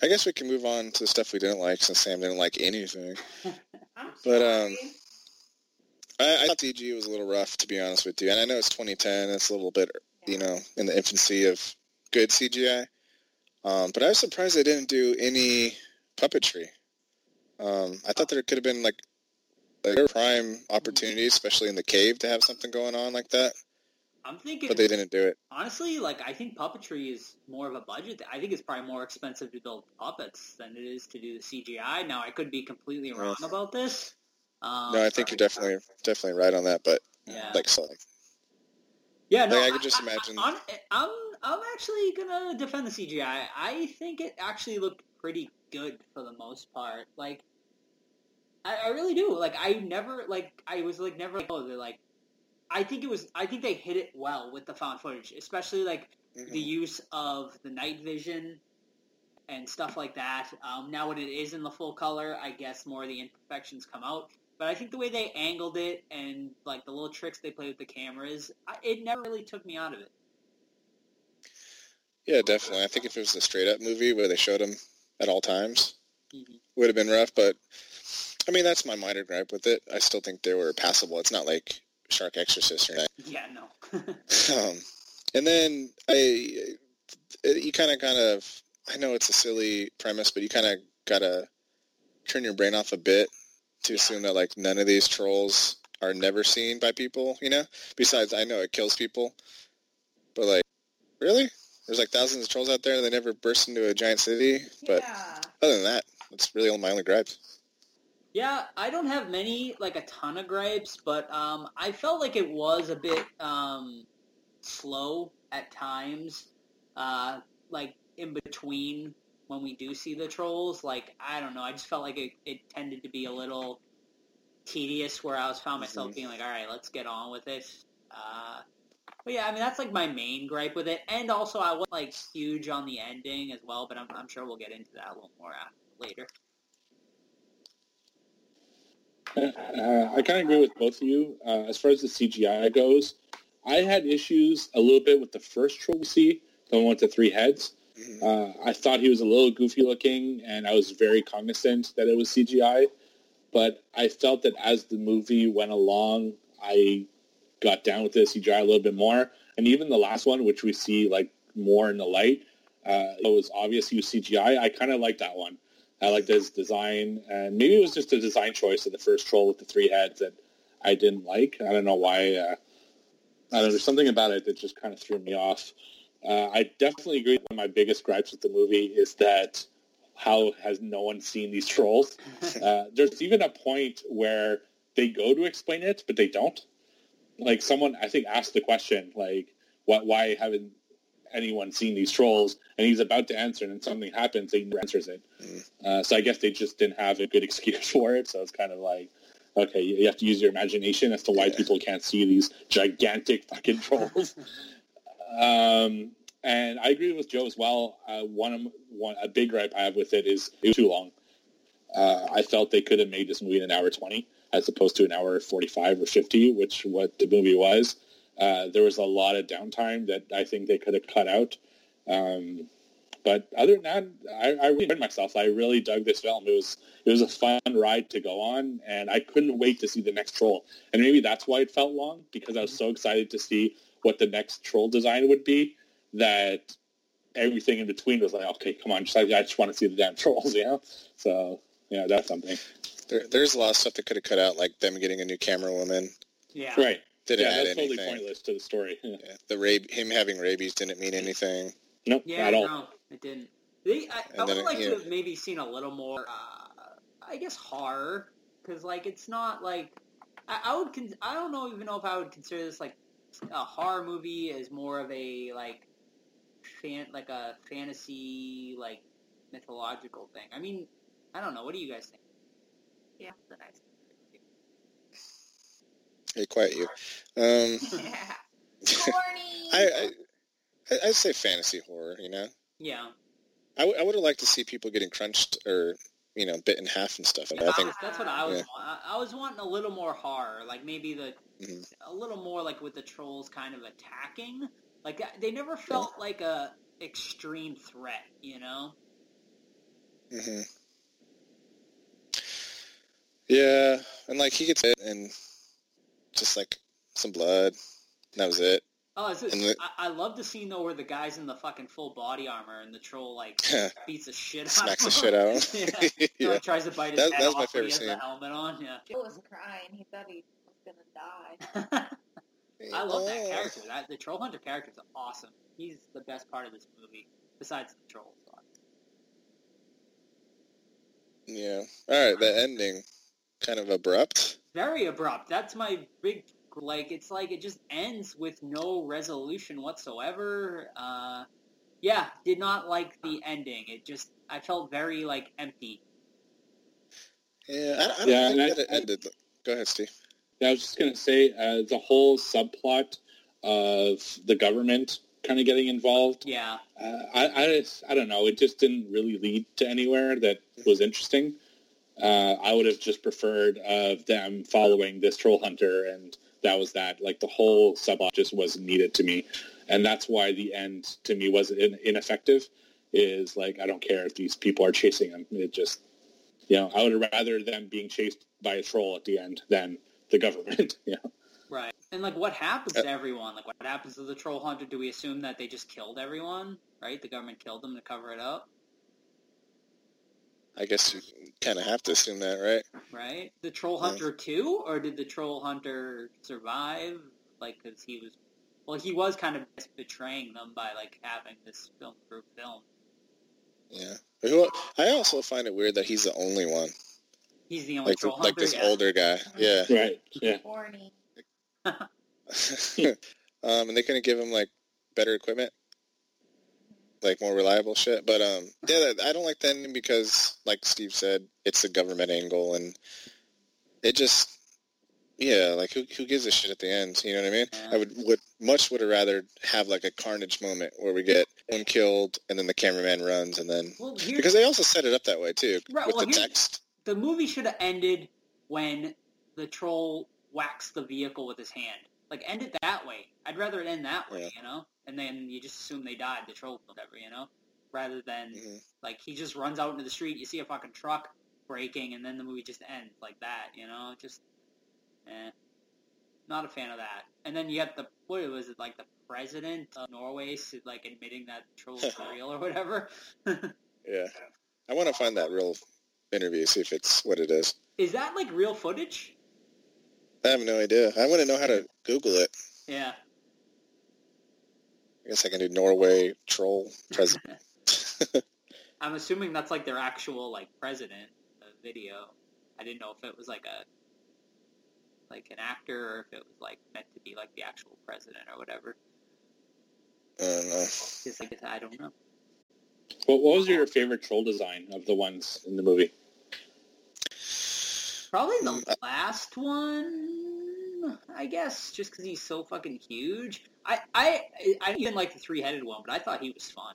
I guess we can move on to the stuff we didn't like, since Sam didn't like anything. I'm but um, I, I thought D G was a little rough, to be honest with you. And I know it's twenty ten. It's a little bit, yeah. you know, in the infancy of good C G I. Um, but I was surprised they didn't do any puppetry. Um, I thought there could have been, like, a prime opportunity, especially in the cave, to have something going on like that. I'm thinking, but they didn't do it. Honestly, like, I think puppetry is more of a budget. I think it's probably more expensive to build puppets than it is to do the C G I. Now, I could be completely wrong oh. about this. Um, no, I think you're definitely definitely right on that. But yeah. like, so, like, yeah, no, like, I could just imagine. I, I, I'm I'm actually gonna defend the C G I. I think it actually looked pretty good for the most part. Like, I, I really do. Like, I never like I was like never like oh they're like. I think it was. I think they hit it well with the found footage, especially like mm-hmm. the use of the night vision and stuff like that. Um, now, when it is in the full color, I guess more of the imperfections come out. But I think the way they angled it and like the little tricks they play with the cameras, I, it never really took me out of it. Yeah, definitely. I think if it was a straight up movie where they showed them at all times, mm-hmm. it would have been rough. But I mean, that's my minor gripe with it. I still think they were passable. It's not like Shark Exorcist or not. Yeah, no. um, and then I, you kind of, kind of, I know it's a silly premise, but you kind of gotta turn your brain off a bit to yeah. assume that like none of these trolls are never seen by people. You know, besides I know it kills people, but like, really, there's like thousands of trolls out there and they never burst into a giant city. But yeah. other than that, that's really my only gripe. Yeah, I don't have many, like a ton of gripes, but um, I felt like it was a bit um, slow at times, uh, like in between when we do see the trolls. Like, I don't know, I just felt like it, it tended to be a little tedious where I was found myself mm-hmm. being like, all right, let's get on with it. Uh, but yeah, I mean, that's like my main gripe with it. And also I was like huge on the ending as well, but I'm, I'm sure we'll get into that a little more later. Uh, I kind of agree with both of you. Uh, as far as the C G I goes, I had issues a little bit with the first troll we see, the one with the three heads. Uh, I thought he was a little goofy looking, and I was very cognizant that it was C G I. But I felt that as the movie went along, I got down with the C G I a little bit more. And even the last one, which we see like more in the light, uh, it was obvious he was C G I. I kind of liked that one. I liked his design, and maybe it was just a design choice in the first Troll with the three heads that I didn't like. I don't know why. Uh, I don't know, there's something about it that just kind of threw me off. Uh, I definitely agree. One of my biggest gripes with the movie is that how has no one seen these trolls? Uh, there's even a point where they go to explain it, but they don't. Like, someone, I think, asked the question, like, what, why haven't anyone seen these trolls? And he's about to answer, and then something happens, and he answers it. Mm. Uh, so I guess they just didn't have a good excuse for it, so it's kind of like, okay, you have to use your imagination as to why yeah. people can't see these gigantic fucking trolls. um, and I agree with Joe as well. Uh, one, one, a big gripe I have with it is it was too long. Uh, I felt they could have made this movie in an hour twenty as opposed to an hour forty-five or fifty, which what the movie was. Uh, there was a lot of downtime that I think they could have cut out. Um, but other than that, I, I really enjoyed myself. I really dug this film. It was it was a fun ride to go on, and I couldn't wait to see the next Troll. And maybe that's why it felt long, because I was so excited to see what the next Troll design would be that everything in between was like, okay, come on, just, I, I just want to see the damn trolls, you know? So, yeah, that's something. There, there's a lot of stuff that could have cut out, like them getting a new camera woman. Yeah. Right. Didn't yeah, add that's anything. Totally pointless to the story. Yeah. Yeah, the rab- him having rabies didn't mean anything. Nope, yeah, at all. No, it didn't. They, I, I would it, like yeah. to have maybe seen a little more, uh, I guess, horror, because, like, it's not, like, I, I would, con- I don't know even know if I would consider this, like, a horror movie as more of a, like, fan, like a fantasy, like, mythological thing. I mean, I don't know. What do you guys think? Yeah, that's nice. Hey, quiet you. Um, yeah. I, I, I'd say fantasy horror, you know? Yeah. I, w- I would have liked to see people getting crunched or, you know, bit in half and stuff. Yeah, I think, that's what I was yeah. wanting. I was wanting a little more horror, like maybe the mm-hmm. a little more like with the trolls kind of attacking. Like, they never felt yeah. like a extreme threat, you know? Mm-hmm. Yeah, and, like, he gets hit and... just, like, some blood. That was it. Oh, is it, the, I, I love the scene, though, where the guy's in the fucking full body armor and the troll, like, beats the shit out of him. Smacks the shit out of him. yeah. yeah. No, he tries to bite his that, head that was off my favorite scene. He has the helmet on. Yeah. Joe was crying. He thought he was going to die. I love oh. that character. That, the Trollhunter character is awesome. He's the best part of this movie, besides the trolls. Yeah. All right, the ending. Kind of abrupt. Very abrupt. That's my big, like, it's like it just ends with no resolution whatsoever. Uh, yeah, did not like the ending. It just, I felt very, like, empty. Yeah, I, I don't yeah, think that I, it ended. Go ahead, Steve. Yeah, I was just going to say, uh, the whole subplot of the government kind of getting involved. Yeah. Uh, I, I, just, I don't know. It just didn't really lead to anywhere that was interesting. Uh, I would have just preferred of uh, them following this troll hunter, and that was that. Like, the whole subplot just wasn't needed to me, and that's why the end to me was in- ineffective. Is like, I don't care if these people are chasing them. It just, you know, I would have rather them being chased by a troll at the end than the government. You know? Right. And, like, what happens to everyone? Like, what happens to the troll hunter? Do we assume that they just killed everyone? Right? The government killed them to cover it up. I guess you kind of have to assume that, right? Right. The Troll Hunter yeah. too, or did the Troll Hunter survive? Like, because he was, well, he was kind of betraying them by, like, having this film group film. Yeah. But I also find it weird that he's the only one. He's the only like, Troll Hunter. Like this guy. Older guy. Yeah. Right. Yeah. Horny. um, and they couldn't give him, like, better equipment. Like, more reliable shit. But, um, yeah, I don't like the ending because, like Steve said, it's a government angle, and it just, yeah, like, who who gives a shit at the end, you know what I mean? Yeah. I would, would much would have rather have, like, a carnage moment where we get one killed, and then the cameraman runs, and then, well, because they also set it up that way, too, right, with well, the text. The movie should have ended when the troll whacks the vehicle with his hand. Like, end it that way. I'd rather it end that way, yeah. you know? And then you just assume they died, the troll, whatever, you know? Rather than, mm-hmm. like, he just runs out into the street, you see a fucking truck breaking, and then the movie just ends like that, you know? Just, eh. Not a fan of that. And then you have the, what was it, like, the president of Norway, like, admitting that the troll is real or whatever? yeah. I want to find that real interview, see if it's what it is. Is that, like, real footage? I have no idea. I want to know how to Google it. Yeah. I guess I can do Norway troll president. I'm assuming that's, like, their actual, like, president video. I didn't know if it was, like, a, like, an actor or if it was, like, meant to be, like, the actual president or whatever. I don't know. Just, like, I don't know. Well, what was your favorite troll design of the ones in the movie? Probably the last one, I guess, just because he's so fucking huge. I, I, I even like the three-headed one, but I thought he was fun.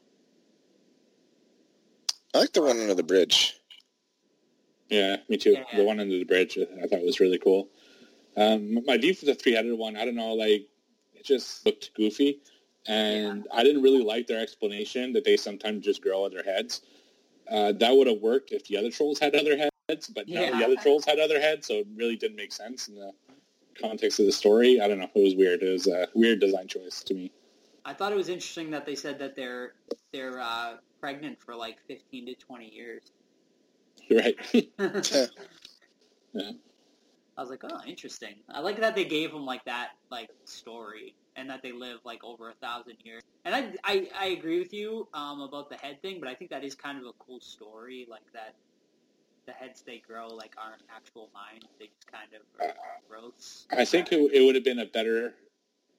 I like the one under the bridge. Yeah, me too. Yeah. The one under the bridge, I thought was really cool. Um, my beef with the three-headed one, I don't know, like, it just looked goofy. And yeah. I didn't really like their explanation that they sometimes just grow other heads. Uh, that would have worked if the other trolls had other heads. But no, yeah. The other trolls had other heads, so it really didn't make sense in the context of the story. I don't know. It was weird. It was a weird design choice to me. I thought it was interesting that they said that they're they're uh, pregnant for like fifteen to twenty years. Right. Yeah. I was like, oh, interesting. I like that they gave them like that like story and that they live like over a thousand years. And I I, I agree with you um, about the head thing, but I think that is kind of a cool story, like that. The heads they grow like aren't actual minds; they just kind of growths. I think it, it would have been a better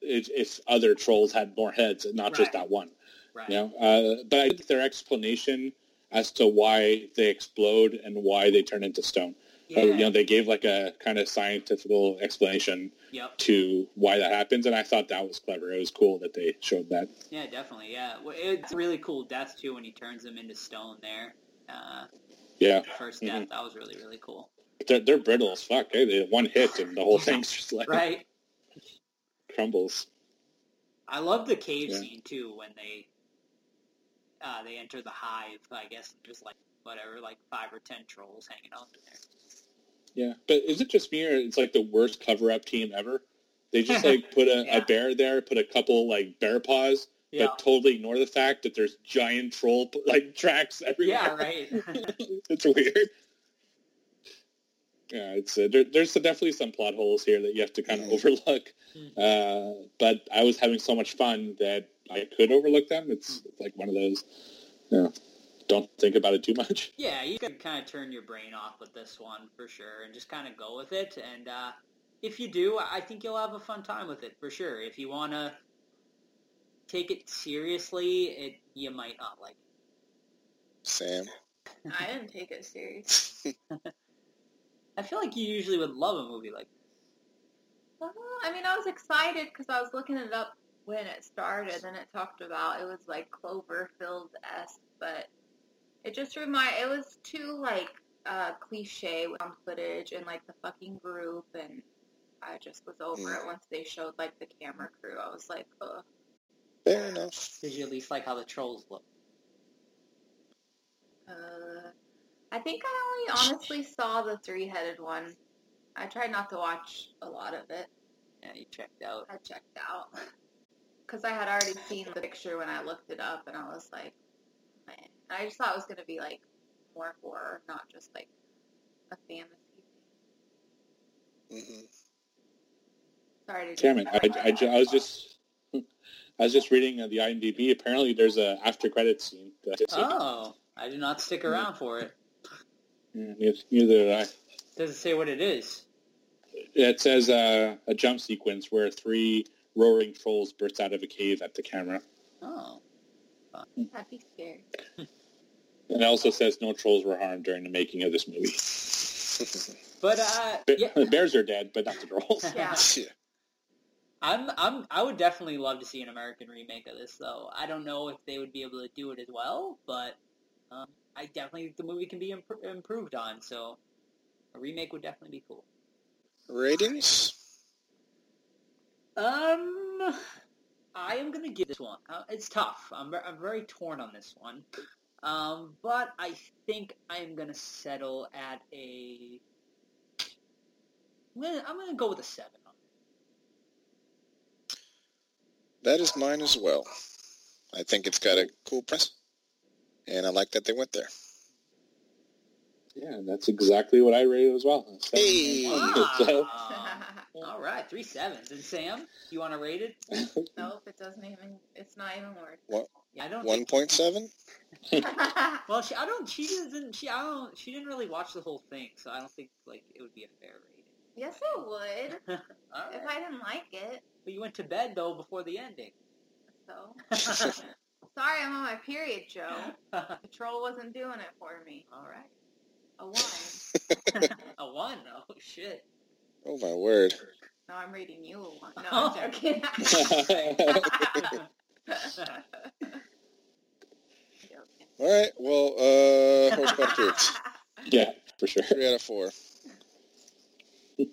if, if other trolls had more heads, and not right. just that one. Right. You know, uh, but I think their explanation as to why they explode and why they turn into stone. Yeah. Uh, you know, they gave like a kind of scientific explanation yep. to why that happens, and I thought that was clever. It was cool that they showed that. Yeah, definitely. Yeah, well, it's a really cool death too when he turns them into stone. There. Uh, Yeah. First death. Mm-hmm. That was really, really cool. They're, they're brittle as fuck. Eh? They one hit and the whole yeah, thing's just like right. crumbles. I love the cave yeah. scene too when they uh, they enter the hive. I guess just like whatever, like five or ten trolls hanging out in there. Yeah, but is it just me or it's like the worst cover-up team ever? They just like put a, yeah. a bear there, put a couple like bear paws. Yeah. But totally ignore the fact that there's giant troll like tracks everywhere. Yeah, right. It's weird. Yeah, it's uh, there, there's definitely some plot holes here that you have to kind of overlook. Uh, but I was having so much fun that I could overlook them. It's, it's like one of those, you know, don't think about it too much. Yeah, you can kind of turn your brain off with this one for sure, and just kind of go with it. And uh, if you do, I think you'll have a fun time with it for sure. If you want to take it seriously, it you might not like it. Sam? I didn't take it seriously. I feel like you usually would love a movie like this. Well, I mean, I was excited because I was looking it up when it started, and it talked about it was, like, Cloverfield-esque, but it just reminded, it was too, like, uh, cliche with footage and, like, the fucking group, and I just was over it once they showed, like, the camera crew. I was like, ugh. Fair enough. Did you at least like how the trolls look? Uh, I think I only honestly saw the three-headed one. I tried not to watch a lot of it. Yeah, you checked out. I checked out. Because I had already seen the picture when I looked it up, and I was like, man. I just thought it was going to be, like, more horror, not just, like, a fantasy thing. Mm-hmm. Sorry to... Damn it. I, I, I, I was just... I was just reading the I M D B. Apparently, there's a after credits scene. Oh, I did not stick around for it. Yeah, neither did I. Does it say what it is? It says uh, a jump sequence where three roaring trolls burst out of a cave at the camera. Oh, that'd be scary. And it also says no trolls were harmed during the making of this movie. But uh, Be- yeah. bears are dead, but not the trolls. Yeah. Yeah. I'm, I'm, I would definitely love to see an American remake of this, though. I don't know if they would be able to do it as well, but um, I definitely think the movie can be imp- improved on, so a remake would definitely be cool. Ratings? Um, I am going to give this one. Uh, it's tough. I'm, I'm very torn on this one, um, but I think I'm going to settle at a... I'm going I'm going to go with a seven. That is mine as well. I think it's got a cool press, and I like that they went there. Yeah, that's exactly what I rated as well. Hey! Wow. So, all right, three sevens. And Sam, you want to rate it? Nope, it doesn't even. It's not even worth. What? Yeah, I don't. One point seven. Well, she. I don't. She doesn't. She. I don't. She didn't really watch the whole thing, so I don't think like it would be a fair rating. Yes, it would. Right. If I didn't like it. But you went to bed though before the ending. So. Sorry, I'm on my period, Joe. The troll wasn't doing it for me. All right. A one. A one? Oh, shit. Oh, my word. No, I'm reading you a one. No, oh. I'm joking. All right. Well, uh, horse got two. Yeah, for sure. Three out of four. Yes.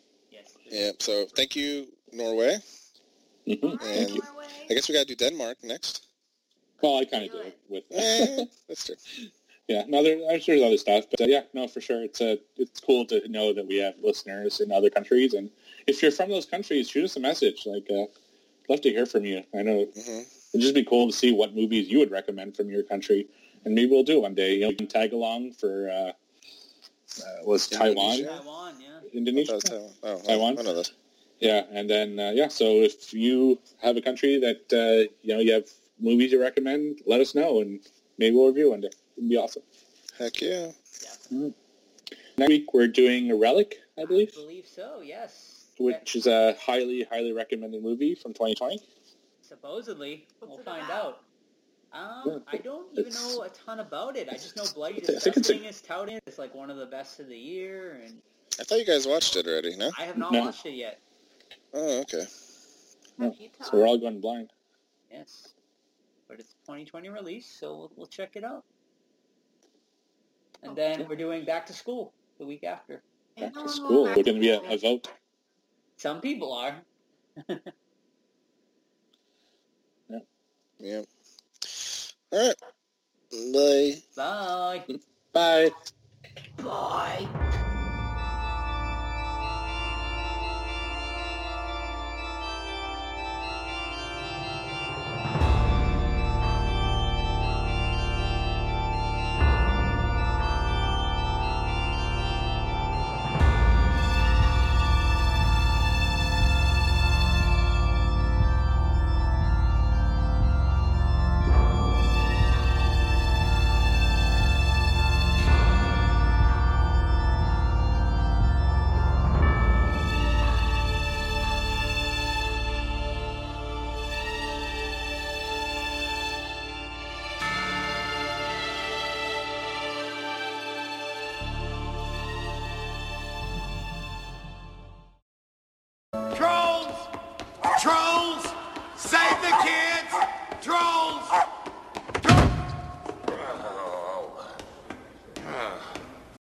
Yeah, so thank you, Norway. Mm-hmm. And thank you. I guess we got to do Denmark next. Well, I kind of do it with uh, that's true. Yeah, no, there, I'm sure there's other stuff, but uh, yeah, no, for sure, it's uh, it's cool to know that we have listeners in other countries, and if you're from those countries, shoot us a message. Like, uh, love to hear from you. I know mm-hmm. it'd just be cool to see what movies you would recommend from your country, and maybe we'll do it one day. You know, you can tag along for uh, uh, was Taiwan, Taiwan, yeah, Indonesia, Taiwan. Oh, Taiwan. I know that. Yeah, and then uh, yeah, so if you have a country that uh, you know you have movies you recommend, let us know, and maybe we'll review one day. It'd be awesome. Heck yeah. Mm-hmm. Next week, we're doing A Relic, I believe. I believe so, yes. Which yeah. is a highly, highly recommended movie from twenty twenty. Supposedly. What's we'll find about? out. Um, yeah, I don't even know a ton about it. I just know Bloody Disgusting is touted as like one of the best of the year. And I thought you guys watched it already, no? I have not no. watched it yet. Oh, okay. No. So we're all going blind. Yes. But it's a twenty twenty release, so we'll, we'll check it out. And okay. then we're doing Back to School the week after. Back to School. We're going to be a, a vote. Some people are. yeah. Yeah. All right. Bye. Bye. Bye. Bye.